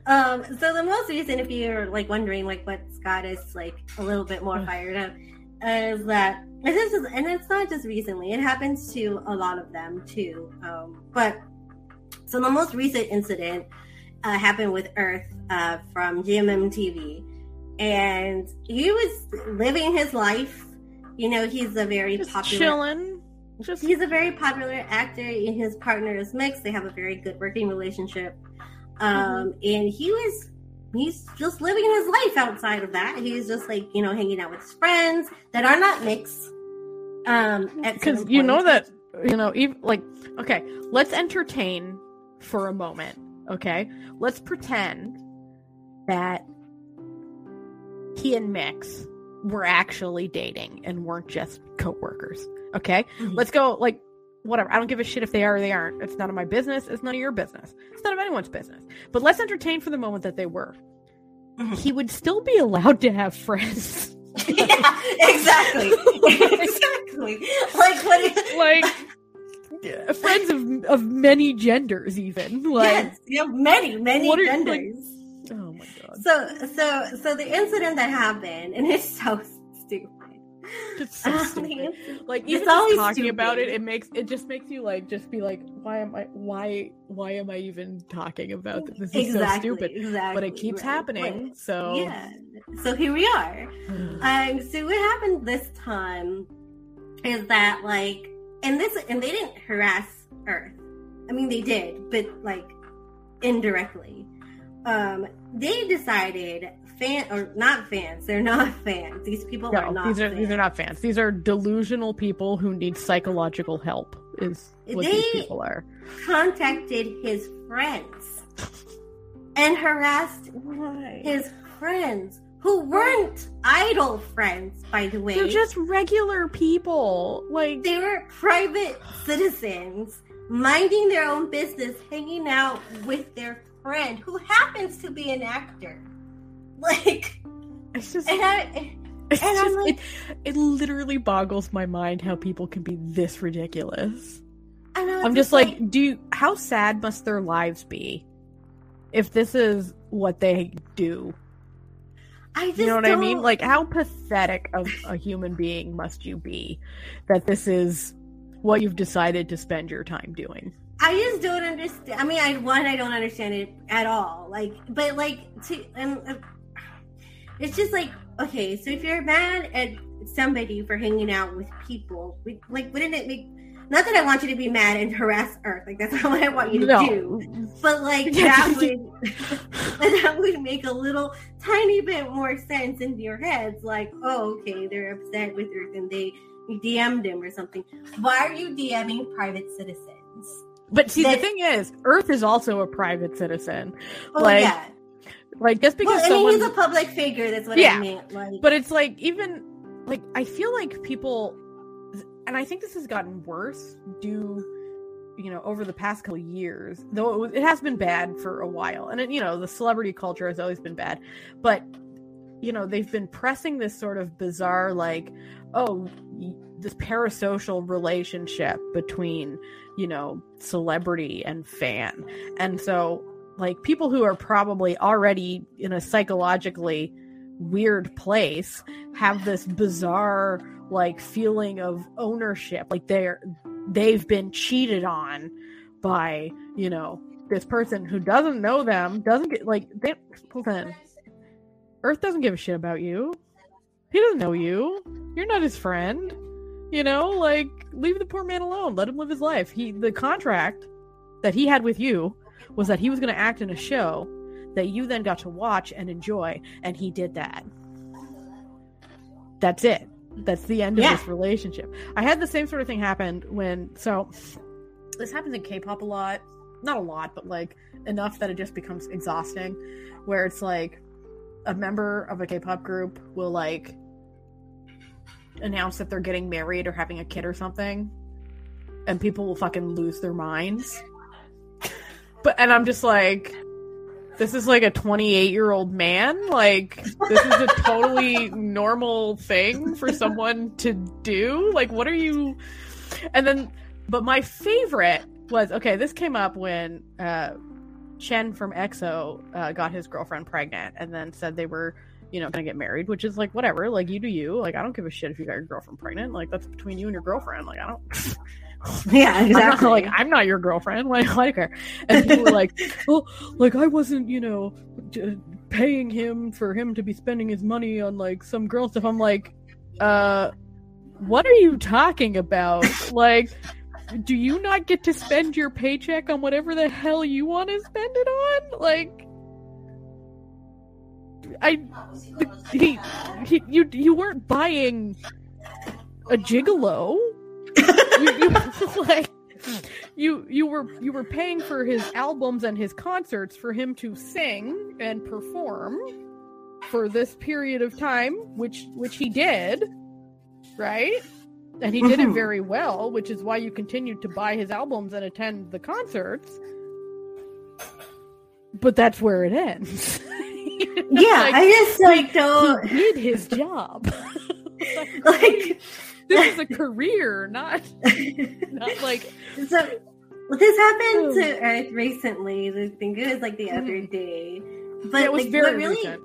Um, so the most recent, if you're like wondering, like what's got us like a little bit more fired up, is that. And, this is, and it's not just recently. It happens to a lot of them, too. Um, but, so the most recent incident uh, happened with Earth uh, from G M M T V. And he was living his life. You know, he's a very just popular... Chilling. Just He's a very popular actor. And his partner is mixed. They have a very good working relationship. Um, mm-hmm. And he was... He's just living his life outside of that. He's just like, you know, hanging out with his friends that are not mixed. Um, because you know that, you know, even, like, okay, let's entertain for a moment. Okay, let's pretend that he and Mix were actually dating and weren't just co-workers. Okay, mm-hmm. let's go like. Whatever. I don't give a shit if they are or they aren't. It's none of my business. It's none of your business. It's none of anyone's business. But let's entertain for the moment that they were. Mm-hmm. He would still be allowed to have friends. Yeah, exactly. like, exactly. Like, what is... Like, yeah, friends of of many genders, even. Like, yes, yeah, many, many are, genders. Like, oh, my God. So, so, so the incident that happened, and it's so stupid. It's so stupid. Like, even it's always talking stupid. About it, it makes it just makes you like just be like, why am I why why am I even talking about this? This is exactly, so stupid. Exactly, but it keeps right. happening. But, so yeah, so here we are. um, so what happened this time is that like, and this and they didn't harass Earth. I mean, they did, but like indirectly. Um, they decided fan or not fans. They're not fans. These people no, are not. These are fans. These are not fans. These are delusional people who need psychological help. Is what they these people are. Contacted his friends and harassed Why? his friends who weren't idol friends. By the way, they're just regular people. Like they were private citizens minding their own business, hanging out with their friend who happens to be an actor. Like it's just and, I, it's and just, I'm like it, it literally boggles my mind how people can be this ridiculous. I know, I'm just like, like do you, how sad must their lives be if this is what they do? I just you know what don't... I mean? Like how pathetic of a human being must you be that this is what you've decided to spend your time doing? I just don't understand. I mean, I one, I don't understand it at all. Like, but like, to, um, it's just like, okay, so if you're mad at somebody for hanging out with people, we, like, wouldn't it make? Not that I want you to be mad and harass Earth. Like, that's not what I want you to no. do. But like, that would that would make a little tiny bit more sense in your heads. Like, oh, okay, they're upset with Earth and they D M'd him or something. Why are you DMing private citizens? But see, that, the thing is, Earth is also a private citizen. Oh, like, yeah. Like, just because well, I mean, he's a public figure, that's what yeah. I mean. Like, but it's like, even, like, I feel like people, and I think this has gotten worse due, you know, over the past couple of years, though it, was, it has been bad for a while. And, it, you know, the celebrity culture has always been bad. But, you know, they've been pressing this sort of bizarre, like, oh, this parasocial relationship between, you know, celebrity and fan. And so, like, people who are probably already in a psychologically weird place have this bizarre, like, feeling of ownership. Like, they're, they've been cheated on by, you know, this person who doesn't know them, doesn't get, like, they, listen, Earth doesn't give a shit about you. He doesn't know you. You're not his friend. You know, like, leave the poor man alone. Let him live his life. He, the contract that he had with you was that he was going to act in a show that you then got to watch and enjoy, and he did that. That's it. That's the end yeah. of this relationship. I had the same sort of thing happen when, so, this happens in K-pop a lot. Not a lot, but, like, enough that it just becomes exhausting, where it's, like, a member of a K-pop group will, like, announce that they're getting married or having a kid or something, and people will fucking lose their minds. But and I'm just like, this is like a twenty-eight-year-old man. Like, this is a totally normal thing for someone to do. Like, what are you? And then, but my favorite was, okay, this came up when uh, Chen from E X O uh, got his girlfriend pregnant and then said they were, you know, gonna get married, which is like, whatever, like, you do you. Like, I don't give a shit if you got your girlfriend pregnant. Like, that's between you and your girlfriend. Like, I don't. Yeah, exactly. I'm not, like, I'm not your girlfriend. Why do you like her? And people were like, well, like, I wasn't, you know, d- paying him for him to be spending his money on, like, some girl stuff. I'm like, uh, what are you talking about? Like, do you not get to spend your paycheck on whatever the hell you want to spend it on? Like, I, the, he, he, you, you weren't buying a gigolo. you, you, like, you you were you were paying for his albums and his concerts for him to sing and perform for this period of time, which which he did, right? And he did it very well, which is why you continued to buy his albums and attend the concerts. But that's where it ends. You know, yeah, like, I just like, like don't he did his job. like. like... This is a career, not not like. So this happened to Earth recently. I think it was like the other day, but yeah, it was like, very really, recent.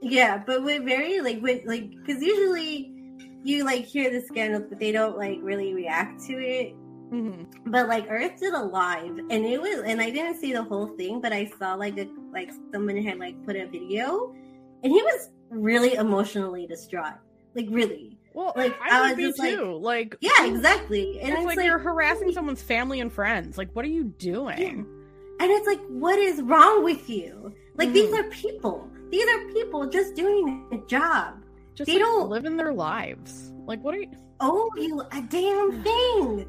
Yeah, but with very like with like because usually you like hear the scandal, but they don't like really react to it. Mm-hmm. But like Earth did a live, and it was, and I didn't see the whole thing, but I saw like a like someone had like put a video, and he was really emotionally distraught, like really. Well, like, I would be too. Like, like, yeah, exactly. And it's, it's like, like you're harassing someone's family and friends. Like, what are you doing? And it's like, what is wrong with you? Like, mm. these are people. These are people just doing a job. Just they like, don't live in their lives. Like, what are you? Owe you a damn thing.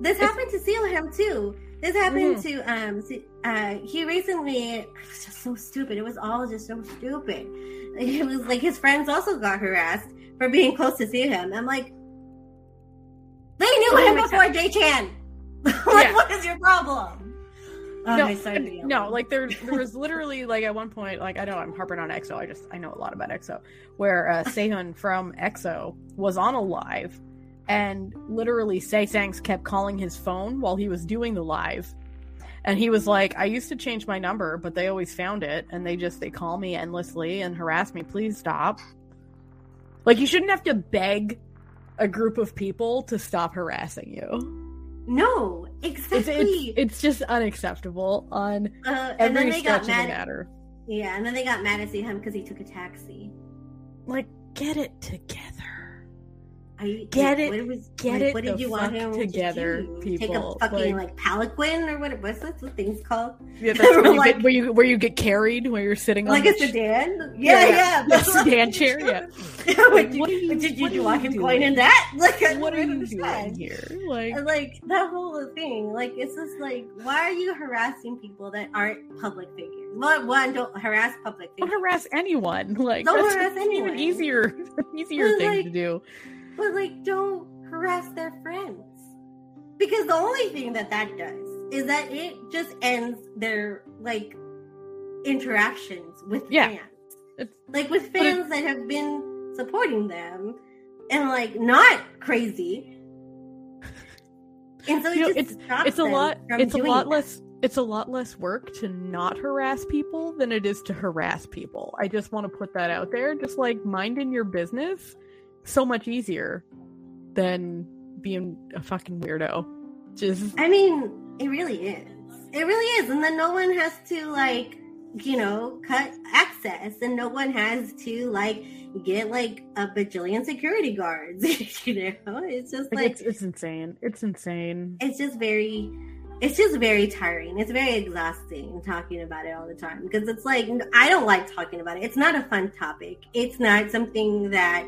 This it's... happened to Sealham too. This happened mm. to um. Uh, he recently. It was just so stupid. It was all just so stupid. Like, it was like his friends also got harassed for being close to see him. I'm like, they knew oh, him before J-Chan. Like, yeah. What is your problem? Oh, no, no, like there, there was literally like at one point, like I know I'm harping on E X O. I just I know a lot about E X O. Where uh, Sehun from E X O was on a live, and literally Sae-Sang's kept calling his phone while he was doing the live, and he was like, I used to change my number, but they always found it, and they just they call me endlessly and harass me. Please stop. Like, you shouldn't have to beg a group of people to stop harassing you. No, exactly. It's, it's, it's just unacceptable on uh, every stretch of the matter. Yeah, and then they got mad at him because he took a taxi. Like, get it together. I, get it, it was, get like, it what did the you want him together, to people. Take a fucking, like, like Palaquin or what, what's that what thing's called? Yeah, that's where, you like, get, where, you, where you get carried, where you're sitting like on Like a sedan? Yeah, yeah. yeah. yeah. A sedan chair, yeah. Like, what did you, what did you, what you walk in coin in that? Like, what are you doing here? Like, and, like that whole thing. Like, it's just like, why are you harassing people that aren't public figures? Well, one, don't harass public figures. Don't harass anyone. Like, don't harass anyone. An easier, easier but, thing like, to do. But like, don't harass their friends, because the only thing that that does is that it just ends their like interactions with yeah. fans. It's, like with fans that have been supporting them and like not crazy, and so it know, just it's it's a lot it's a lot that. less it's a lot less work to not harass people than it is to harass people. I just want to put that out there. Just like minding your business, so much easier than being a fucking weirdo. Just I mean, it really is. It really is, and then no one has to like. You know, cut access, and no one has to like get like a bajillion security guards. You know, it's just like, like it's, it's insane. It's insane. It's just very, it's just very tiring. It's very exhausting talking about it all the time, because it's like I don't like talking about it. It's not a fun topic. It's not something that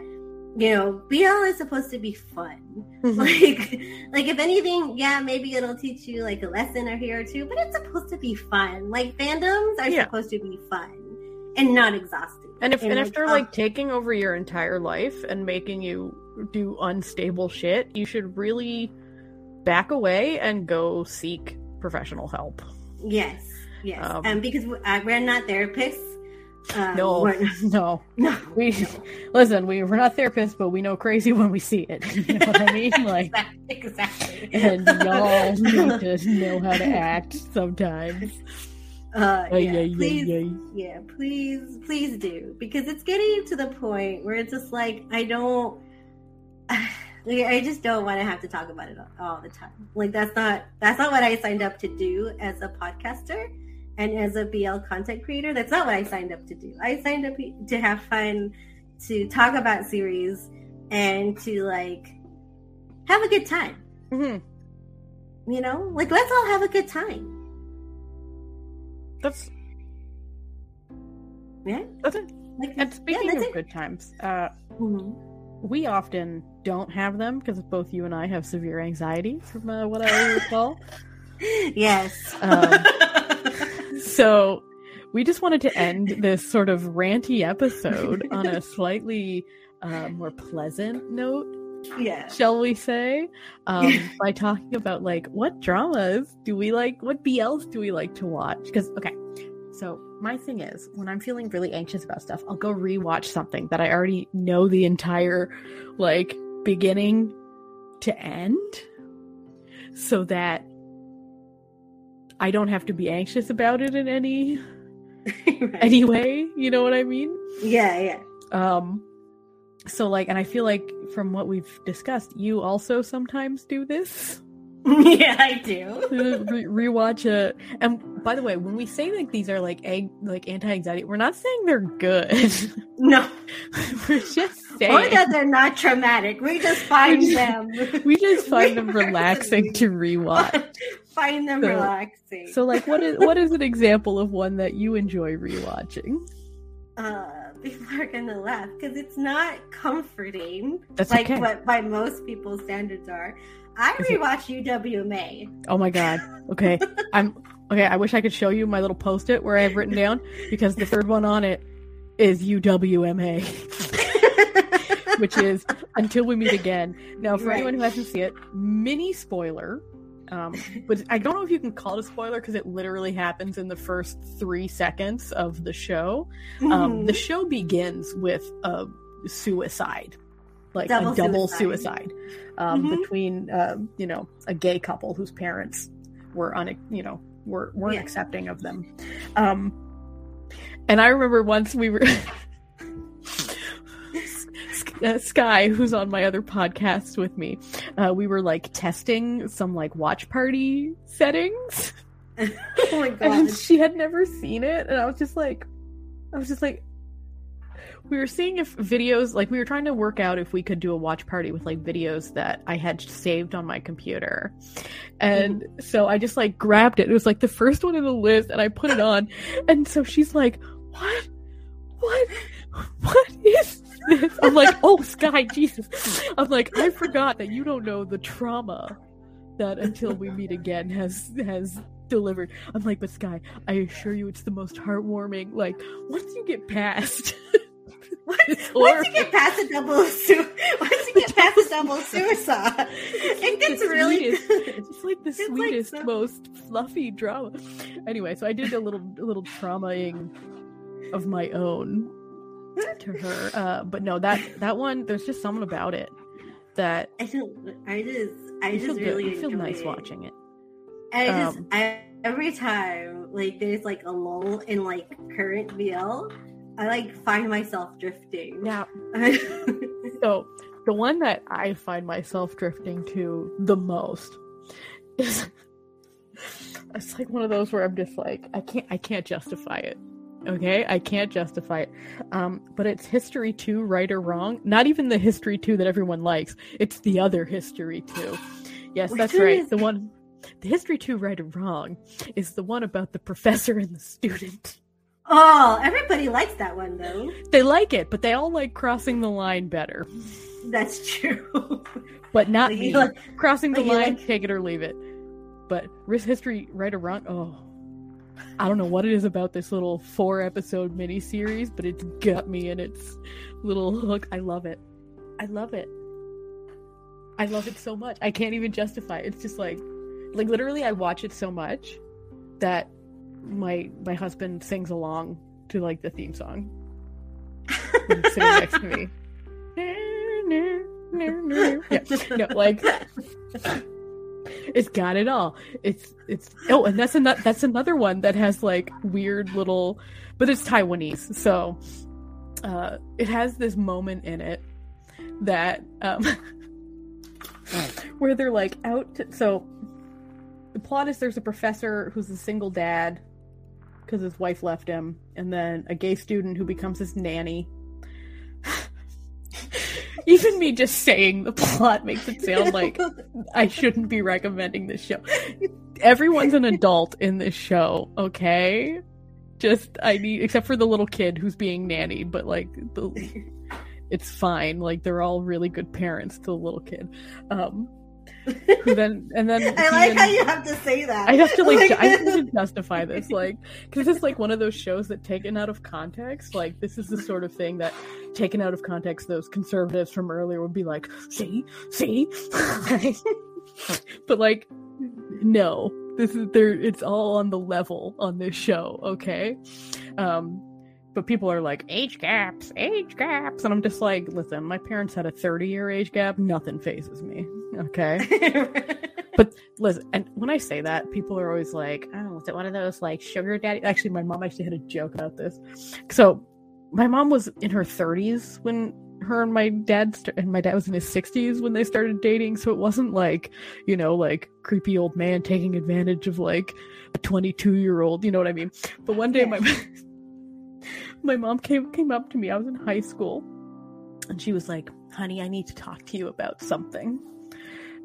you know. B L is supposed to be fun. like, like if anything, yeah, maybe it'll teach you like a lesson or here or two, but it's supposed to be fun. Like fandoms are yeah. supposed to be fun and not exhausting. And if and, and like, if they're oh. like taking over your entire life and making you do unstable shit, you should really back away and go seek professional help. Yes, yes. Um, um, because we're not therapists. Um, no, not, no, no. We no. Listen, we, we're not therapists, but we know crazy when we see it. You know what I mean? Like exactly. And y'all need to know how to act sometimes. Uh, yeah, yeah, yeah, please, yeah. yeah, please, please do, because it's getting to the point where it's just like I don't. Like, I just don't want to have to talk about it all, all the time. Like that's not that's not what I signed up to do as a podcaster and as a B L content creator. That's not what I signed up to do. I signed up to have fun, to talk about series, and to like have a good time. Mm-hmm. You know, like let's all have a good time. That's yeah. That's it. Like, and speaking yeah, of it. good times, uh, mm-hmm. we often don't have them because both you and I have severe anxiety, from uh, what I recall. Yes. Um, so we just wanted to end this sort of ranty episode on a slightly uh, more pleasant note, yeah. shall we say, um, by talking about, like, what dramas do we like, what B Ls do we like to watch? Because, okay, so... my thing is, when I'm feeling really anxious about stuff, I'll go rewatch something that I already know the entire, like, beginning to end, so that I don't have to be anxious about it in any right. any way. You know what I mean? Yeah, yeah. Um, so, like, and I feel like from what we've discussed, you also sometimes do this. Yeah, I do. Re- rewatch it. And by the way, when we say like these are like egg, like anti-anxiety, we're not saying they're good. No. We're just saying. Or that they're not traumatic. We just find we just, them. We just find we them relaxing to rewatch. Find them so, relaxing. So like what is what is an example of one that you enjoy rewatching? Uh people are gonna laugh because it's not comforting. That's like okay. what by most people's standards are. I rewatch U W M A. Oh my god. Okay. I'm okay, I wish I could show you my little post-it where I have written down, because the third one on it is U W M A. Which is Until We Meet Again. Now for right. anyone who hasn't seen it, mini spoiler. Um, but I don't know if you can call it a spoiler because it literally happens in the first three seconds of the show. Mm-hmm. Um, the show begins with a suicide. Like double a double suicide, suicide um, mm-hmm. between, uh, you know, a gay couple whose parents were, un- you know, were, weren't yeah. accepting of them. Um, and I remember once we were... Uh, Sky, who's on my other podcast with me, uh, we were like testing some like watch party settings. Oh my god! And she had never seen it, and I was just like, I was just like, we were seeing if videos, like we were trying to work out if we could do a watch party with like videos that I had saved on my computer, and mm-hmm. so I just like grabbed it. It was like the first one in the list, and I put it on, and so she's like, "What? What? What is?" This. I'm like, oh, Sky, Jesus. I'm like, I forgot that you don't know the trauma that Until We Meet Again has has delivered. I'm like, but Sky, I assure you it's the most heartwarming. Like, once you get past... Once, once you get past a double su- once you get past a double suicide, it gets really sweetest, good. It's like the it's sweetest, like so- most fluffy drama. Anyway, so I did a little a little trauma-ing of my own to her, uh, but no, that that one, there's just something about it that I feel. I just, I just feel really good. I feel nice it. watching it. And I um, just I, every time like there's like a lull in like current B L, I like find myself drifting. Now, so the one that I find myself drifting to the most is it's like one of those where I'm just like I can't I can't justify it. Okay, I can't justify it. Um, but it's History two, Right or Wrong. Not even the History two that everyone likes. It's the other History two. Yes, Which that's right. Is- the one, the History two, Right or Wrong, is the one about the professor and the student. Oh, everybody likes that one, though. They like it, but they all like Crossing the Line better. That's true. But not but me. Like, crossing the Line, like- take it or leave it. But History, Right or Wrong, oh. I don't know what it is about this little four-episode miniseries, but it's got me in its little hook. I love it. I love it. I love it so much. I can't even justify it. It's just like, like literally, I watch it so much that my my husband sings along to, like, the theme song. He's sitting next to me. Yeah. No, like, it's got it all. It's it's oh, and that's another that's another one that has, like, weird little, but it's Taiwanese, so uh, it has this moment in it that um, where they're, like, out. To, so the plot is there's a professor who's a single dad because his wife left him, and then a gay student who becomes his nanny. Even me just saying the plot makes it sound like I shouldn't be recommending this show. Everyone's an adult in this show, okay? Just, I need, except for the little kid who's being nannied, but, like, the, it's fine. Like, they're all really good parents to the little kid. Um, who then, and then I like and, how you have to say that. I have to, like, like I have to justify this, like, because it's, like, one of those shows that, taken out of context, like, this is the sort of thing that, taken out of context, those conservatives from earlier would be like, see, see, but, like, no, this is there. It's all on the level on this show, okay? Um, but people are like, age gaps, age gaps, and I'm just like, listen, my parents had a thirty-year age gap. Nothing phases me. Okay. But listen, and when I say that, people are always like, oh, is it one of those, like, sugar daddy? Actually, my mom actually had a joke about this. So my mom was in her thirties when her and my dad st- and my dad was in his sixties when they started dating. So it wasn't like, you know, like, creepy old man taking advantage of, like, a twenty-two year old, you know what I mean? But one day my my mom came came up to me. I was in high school, and she was like, honey, I need to talk to you about something.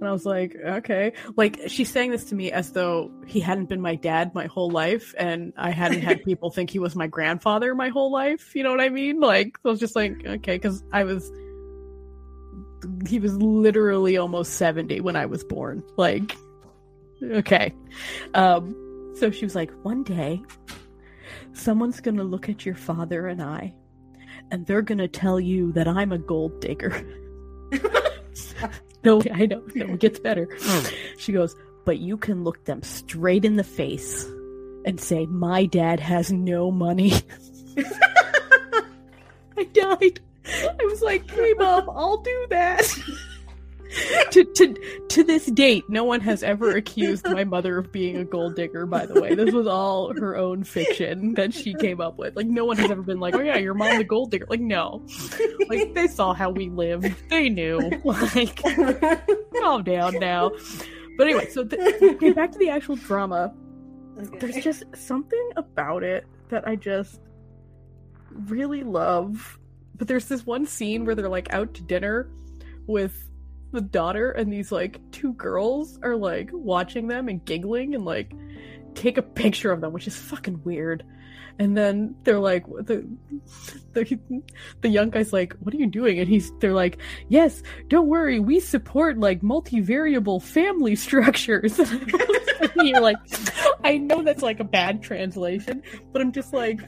And I was like, okay. Like, she's saying this to me as though he hadn't been my dad my whole life, and I hadn't had people think he was my grandfather my whole life. You know what I mean? Like, I was just like, okay, because I was, he was literally almost seventy when I was born. Like, okay. Um, so she was like, one day, someone's going to look at your father and I, and they're going to tell you that I'm a gold digger. No, I know. No, it gets better. She goes, but you can look them straight in the face and say, my dad has no money. I died. I was like, hey, Mom, I'll do that. to, to, to this date, no one has ever accused my mother of being a gold digger, by the way. This was all her own fiction that she came up with. Like, no one has ever been like, oh, yeah, your mom's a gold digger. Like, no. Like, they saw how we lived. They knew. Like, calm down now. But anyway, so th- okay, back to the actual drama. Okay. There's just something about it that I just really love. But there's this one scene where they're, like, out to dinner with the daughter, and these, like, two girls are, like, watching them and giggling and, like, take a picture of them, which is fucking weird. And then they're like, the the, the young guy's like, what are you doing? And he's they're like, yes, don't worry, we support, like, multivariable family structures. And you're like, I know that's, like, a bad translation, but I'm just like,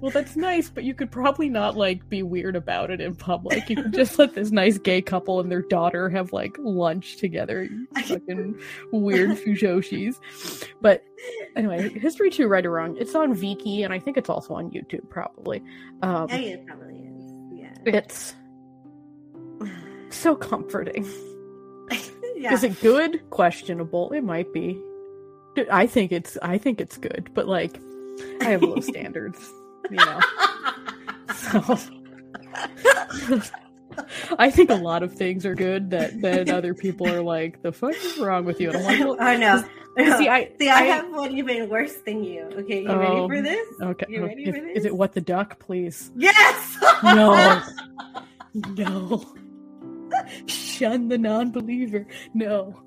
well, that's nice, but you could probably not, like, be weird about it in public. You could just let this nice gay couple and their daughter have, like, lunch together, you fucking weird fujoshis. But anyway, History two, Right or Wrong, it's on Viki, and I think it's also on YouTube, probably. Um, yeah, it probably is, yeah. It's so comforting. Yeah. Is it good? Questionable. It might be. I think it's, I think it's good, but, like, I have low standards. You know, so I think a lot of things are good that then other people are like, "The fuck is wrong with you?" And I'm like, well, "I know." No. See, I see. I, I have one even worse than you. Okay, you um, ready for this? Okay, you ready is, for this? Is it What the Duck? Please. Yes. No. No. Shun the non-believer. No.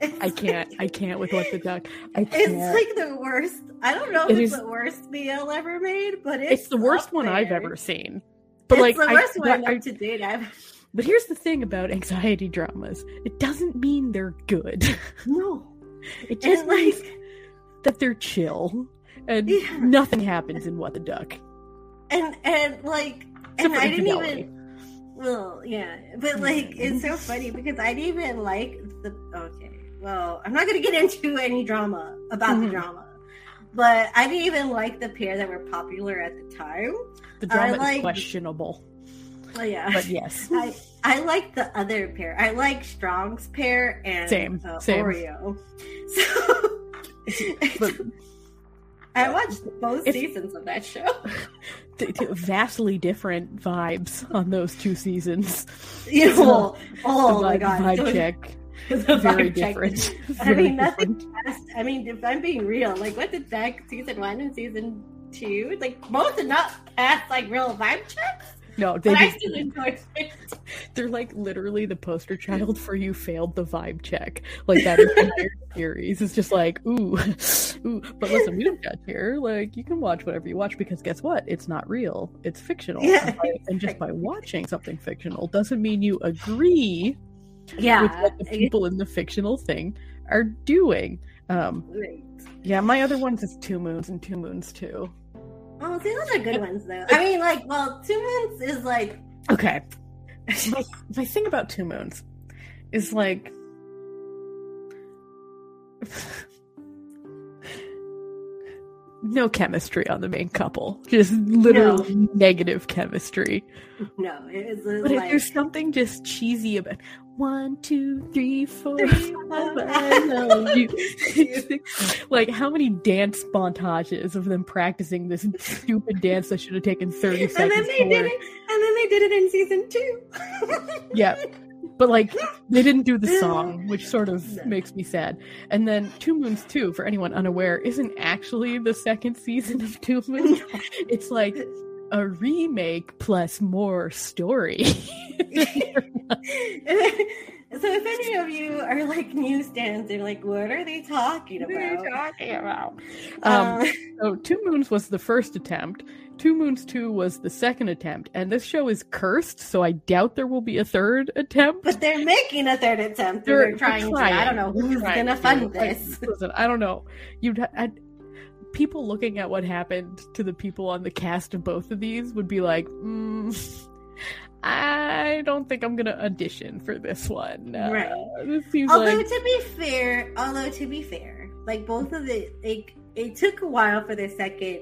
It's I can't. Like, I can't with What the Duck. I can't. It's like the worst. I don't know if it it's is, the worst B L ever made, but it's, it's the worst one there. I've ever seen. But it's like the worst I, one I, up to date. I've... But here's the thing about anxiety dramas: it doesn't mean they're good. No, it just and means like, that they're chill and yeah. Nothing happens in What the Duck. And and like, and I didn't even. Well, yeah, but like, it's so funny because I didn't even like the. Okay, well, I'm not gonna get into any drama about mm-hmm. the drama. But I didn't even like the pair that were popular at the time. The drama liked, is questionable. Well, yeah. But yes. I, I like the other pair. I like Strong's pair and same, uh, same. Oreo. So but, I watched both seasons of that show. Vastly different vibes on those two seasons. Yeah, well, oh the, my the god. Vibe check. Very different. I mean, nothing past. I mean, if I'm being real, like, what the heck, season one and season two? Like, both did not pass, like, real vibe checks? No, they but just, I still enjoyed it. They're, like, literally the poster child for you failed the vibe check. Like, that entire series is just like, ooh, ooh. But listen, we don't judge here. Like, you can watch whatever you watch because guess what? It's not real. It's fictional. Yeah. And, by, and just by watching something fictional doesn't mean you agree yeah with what the people in the fictional thing are doing. Um right. Yeah, my other ones is Two Moons and Two Moons Two. Oh, see, those are good ones though. I mean, like, well, Two Moons is like okay. my, my thing about Two Moons is like no chemistry on the main couple. Just literally no. negative chemistry. No, it's but like... if there's something just cheesy about one, two, three, four, five, I love you. Like, how many dance montages of them practicing this stupid dance that should have taken thirty seconds? And then they did it. And then they did it in season two. Yeah. But, like, they didn't do the song, which sort of no. makes me sad. And then Two Moons two, for anyone unaware, isn't actually the second season of Two Moons. It's, like, a remake plus more story. So if any of you are, like, newsstands, and like, what are they talking about? What are they talking about? Um, um, so Two Moons was the first attempt. Two Moons two was the second attempt, and this show is cursed, so I doubt there will be a third attempt. But they're making a third attempt. They're, they're trying, trying to. I don't know who's going to fund this. Listen, I don't know. You'd I, people looking at what happened to the people on the cast of both of these would be like, mm, I don't think I'm going to audition for this one. Right. Uh, this seems although like... to be fair, although to be fair, like both of the, it, it took a while for their second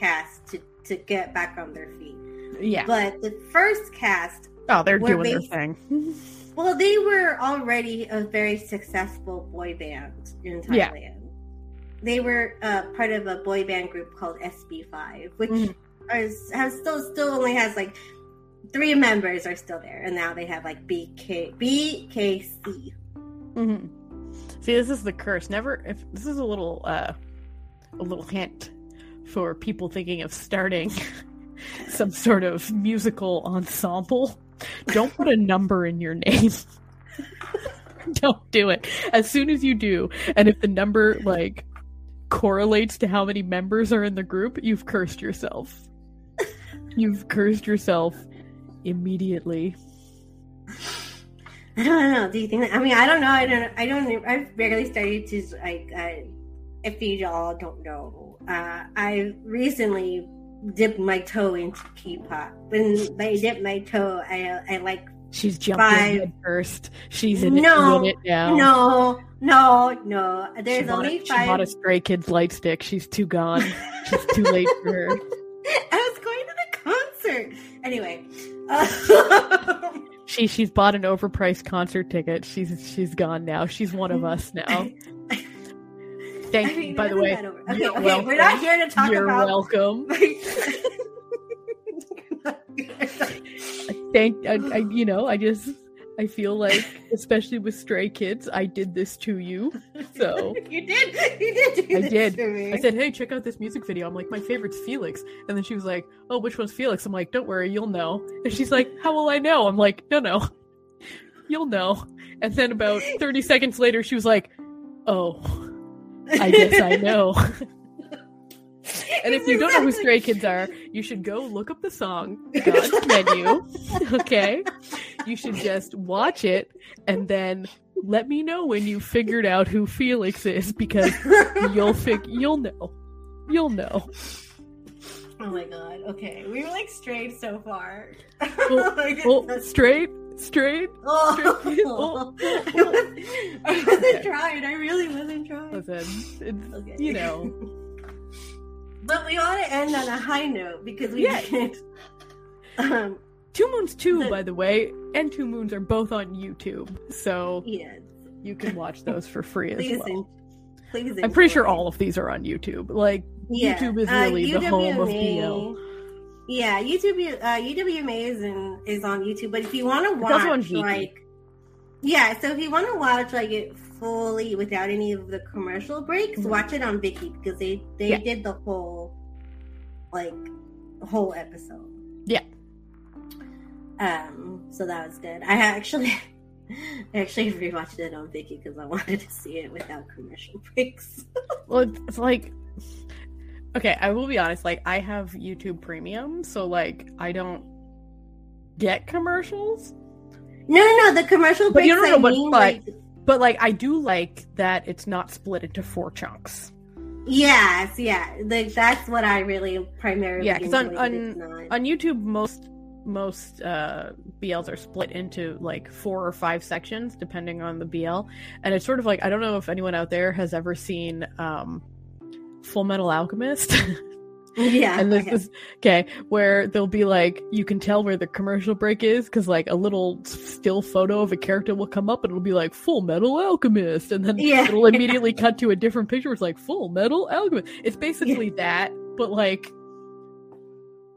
cast to. to get back on their feet. Yeah. But the first cast... Oh, they're doing based, their thing. Well, they were already a very successful boy band in Thailand. Yeah. They were uh, part of a boy band group called S B five, which mm-hmm. is, has still still only has like three members are still there, and now they have like B K, B K C. Mm-hmm. See, this is the curse. Never... If this is a little, uh, a little hint... for people thinking of starting some sort of musical ensemble. Don't put a number in your name. Don't do it. As soon as you do, and if the number like correlates to how many members are in the group, you've cursed yourself. You've cursed yourself immediately. I don't know. Do you think that, I mean, I don't know. I don't I don't I've barely started to like I, if you all don't know. Uh, I recently dipped my toe into K-pop. When I dipped my toe, I I like she's jumping head first. She's in no, it now. No, no, no. There's she only bought, five. She bought a Stray Kids light stick. She's too gone. She's too late for her. I was going to the concert anyway. Uh... she she's bought an overpriced concert ticket. She's she's gone now. She's one of us now. Thank I mean, you, by the way. Over- okay, okay, welcome. We're not here to talk You're about... You're welcome. I thank, I, I, you know, I just, I feel like, especially with Stray Kids, I did this to you, so... you did, you did do I this did. To me. I said, hey, check out this music video. I'm like, my favorite's Felix. And then she was like, oh, which one's Felix? I'm like, don't worry, you'll know. And she's like, how will I know? I'm like, no, no. You'll know. And then about thirty seconds later, she was like, oh... I guess I know. And if you don't know who Stray Kids are, you should go look up the song, God's Menu, okay? You should just watch it, and then let me know when you figured out who Felix is, because you'll fig- you'll know. You'll know. Oh my god, okay. We were, like, straight so far. Well, well, straight? Straight? Oh, straight. Oh, oh, oh. I wasn't, I wasn't okay. trying. I really wasn't trying. Listen, it's, okay. You know, But we ought to end on a high note because we yeah. did. Um, Two Moons Two, the, by the way, and Two Moons are both on YouTube, so yes. you can watch those for free as please well. En- please I'm pretty sure all of these are on YouTube. Like yeah. YouTube is really uh, the home of B L. Yeah, YouTube. Uh, U W M A is in, is on YouTube, but if you want to watch, like, yeah, so if you want to watch like it fully without any of the commercial breaks, mm-hmm. watch it on Viki because they they yeah. did the whole like whole episode. Yeah. Um. So that was good. I actually, I actually rewatched it on Viki because I wanted to see it without commercial breaks. Well, it's like. Okay, I will be honest, like, I have YouTube Premium, so, like, I don't get commercials. No, no, no, the commercial breaks, but you don't know, I but, mean, but, like... But, like, I do like that it's not split into four chunks. Yes, yeah, like, that's what I really primarily Yeah, because on, on, not... on YouTube, most, most uh, B Ls are split into, like, four or five sections, depending on the B L. And it's sort of like, I don't know if anyone out there has ever seen... Um, Full Metal Alchemist. Yeah. And this okay. is okay, where they'll be like, you can tell where the commercial break is because like a little still photo of a character will come up and it'll be like Full Metal Alchemist, and then yeah. it'll immediately cut to a different picture. It's like Full Metal Alchemist. It's basically yeah. that, but like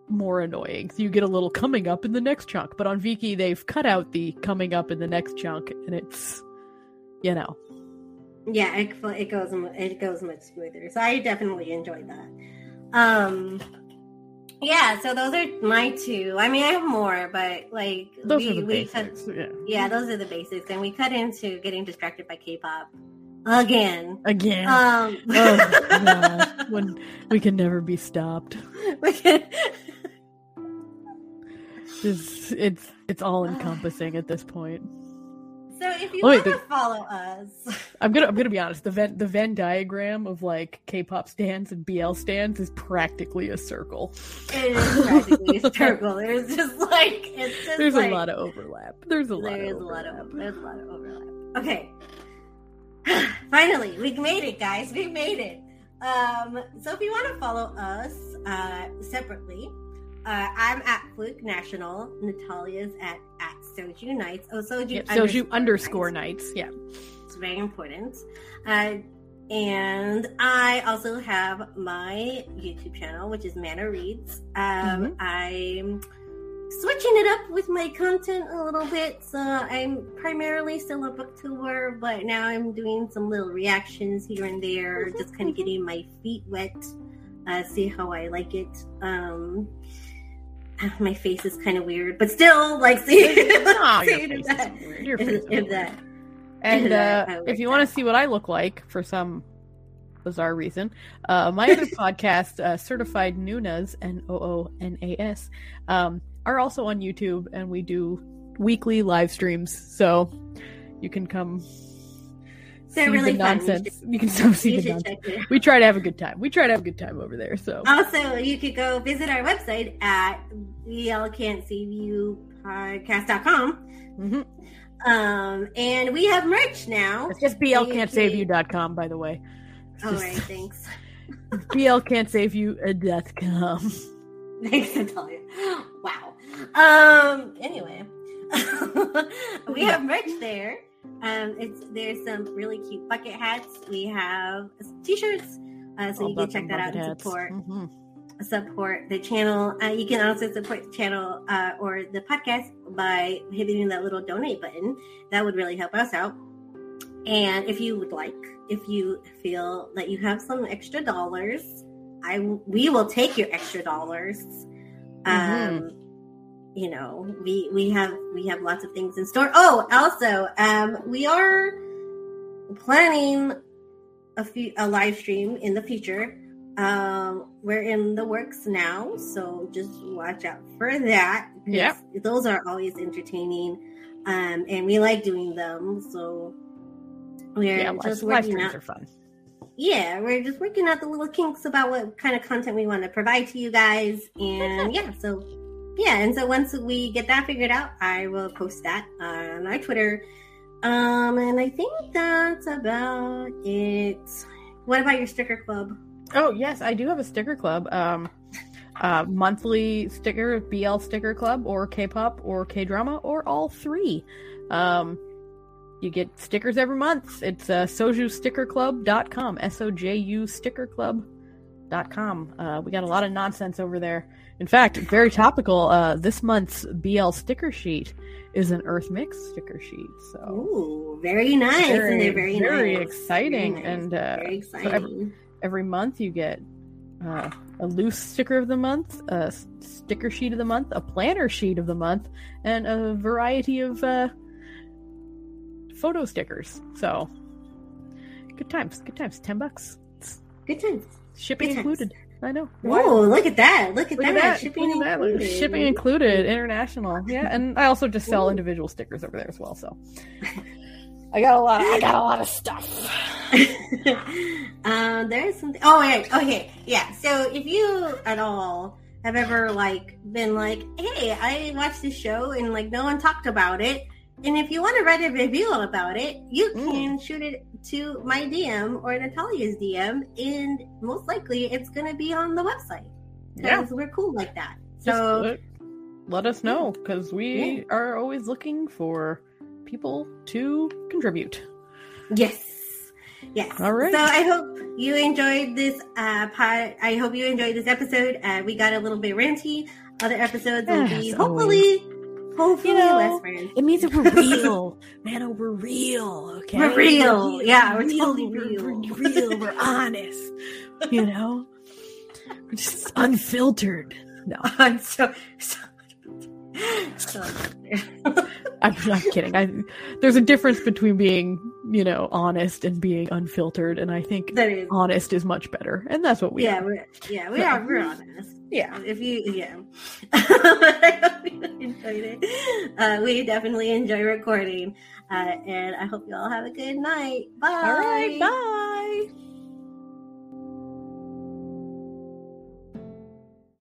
more annoying. So you get a little coming up in the next chunk, but on Viki they've cut out the coming up in the next chunk, and it's you know. Yeah, it, it goes it goes much smoother. So I definitely enjoyed that. Um, yeah, so those are my two. I mean, I have more, but like those we, are the we basics. Cut, yeah. yeah, those are the basics, and we cut into getting distracted by K-pop again, again. Um, oh gosh, when we can never be stopped. it's, it's it's all encompassing at this point. So if you want to follow us, I'm gonna I'm gonna be honest. The Venn the Venn diagram of like K-pop stands and B L stands is practically a circle. It is practically a circle. There's just like it's just there's like, a lot of overlap. There's a lot. There of is overlap. a lot of there's a lot of overlap. Okay, finally we made it, guys. We made it. Um, so if you want to follow us uh, separately. Uh, I'm at Fluke National. Natalia's at, at Soju Nights. Oh, Soju, yep, underscore, Soju underscore Nights. Nights. Yeah. It's very important. Uh, and I also have my YouTube channel, which is Mana Reads. Um, mm-hmm. I'm switching it up with my content a little bit. So I'm primarily still a booktuber, but now I'm doing some little reactions here and there, mm-hmm. just kind of getting my feet wet, uh, see how I like it. Um, my face is kind of weird, but still, like, see, oh, see your face that. Is weird. Your face is, is weird. That, and is uh, that if you want to see what I look like for some bizarre reason, uh, my other podcast, uh, Certified Noonas, N O O N A S, um, are also on YouTube, and we do weekly live streams, so you can come... They're see really the nonsense. Fun. You, should, you can see you the nonsense. We try to have a good time. We try to have a good time over there. So also, you could go visit our website at B L can't save you podcast dot com. Mm-hmm. Um, and we have merch now. It's just B L can't save you dot com, by the way. It's all just, right, thanks. B L can't save you dot com. Thanks, Natalia. Wow. Um. Anyway, we have merch there. Um, it's there's some really cute bucket hats. We have t-shirts, uh, so All you can check that out and support mm-hmm. support the channel. Uh, you can also support the channel uh, or the podcast by hitting that little donate button. That would really help us out. And if you would like, if you feel that you have some extra dollars, I w- we will take your extra dollars. Mm-hmm. Um, you know, we, we have we have lots of things in store. Oh, also, um, we are planning a few, a live stream in the future. Um, we're in the works now, so just watch out for that. Yeah, those are always entertaining, um, and we like doing them. So we're yeah, just live working streams out. Are fun. Yeah, we're just working out the little kinks about what kind of content we want to provide to you guys, and yeah, so. Yeah, and so once we get that figured out, I will post that on our Twitter. Um, and I think that's about it. What about your sticker club? Oh, yes, I do have a sticker club. Um, uh, monthly sticker, B L sticker club, or K-pop, or K-drama, or all three. Um, you get stickers every month. It's uh, soju sticker club dot com, S O J U sticker club dot com. Uh, we got a lot of nonsense over there. In fact, very topical, uh, this month's B L sticker sheet is an Earth Mix sticker sheet. So, ooh, very nice. Very, and they're very, very nice. Exciting. Very nice. And, uh, very exciting. So every, every month you get uh, a loose sticker of the month, a sticker sheet of the month, a planner sheet of the month, and a variety of uh, photo stickers. So, good times. Good times. Ten bucks. Good times. Shipping good included. Times. I know. Oh, look at that. Look at, look that. at that. Shipping look at that. included. Shipping included. International. Yeah. And I also just sell Ooh. individual stickers over there as well. So I got a lot of, I got a lot of stuff. um, there is something. Oh, wait. Okay. Yeah. So if you at all have ever like been like, hey, I watched this show and like no one talked about it. And if you want to write a review about it, you can mm. shoot it to my D M or Natalia's D M, and most likely it's going to be on the website. Yeah, we're cool like that. So let, let us know, because we yeah. are always looking for people to contribute. Yes. Yes. All right. So I hope you enjoyed this uh, pod. I hope you enjoyed this episode. Uh, we got a little bit ranty. Other episodes yes, will be hopefully... Always. Hopefully, you know, less friends. It means that we're real. Man, oh, we're real, okay? We're real. We're real. Yeah, we're, we're totally real. We're, we're real. We're honest. You know? We're just unfiltered. No. I'm so... so, so I'm not kidding. I, there's a difference between being, you know, honest and being unfiltered, and I think that is. honest is much better, and that's what we yeah, are. We're, yeah, we so, are. We're honest. Yeah, if you, yeah. I hope you enjoyed it. Uh, we definitely enjoy recording, uh, and I hope you all have a good night. Bye. All right, bye.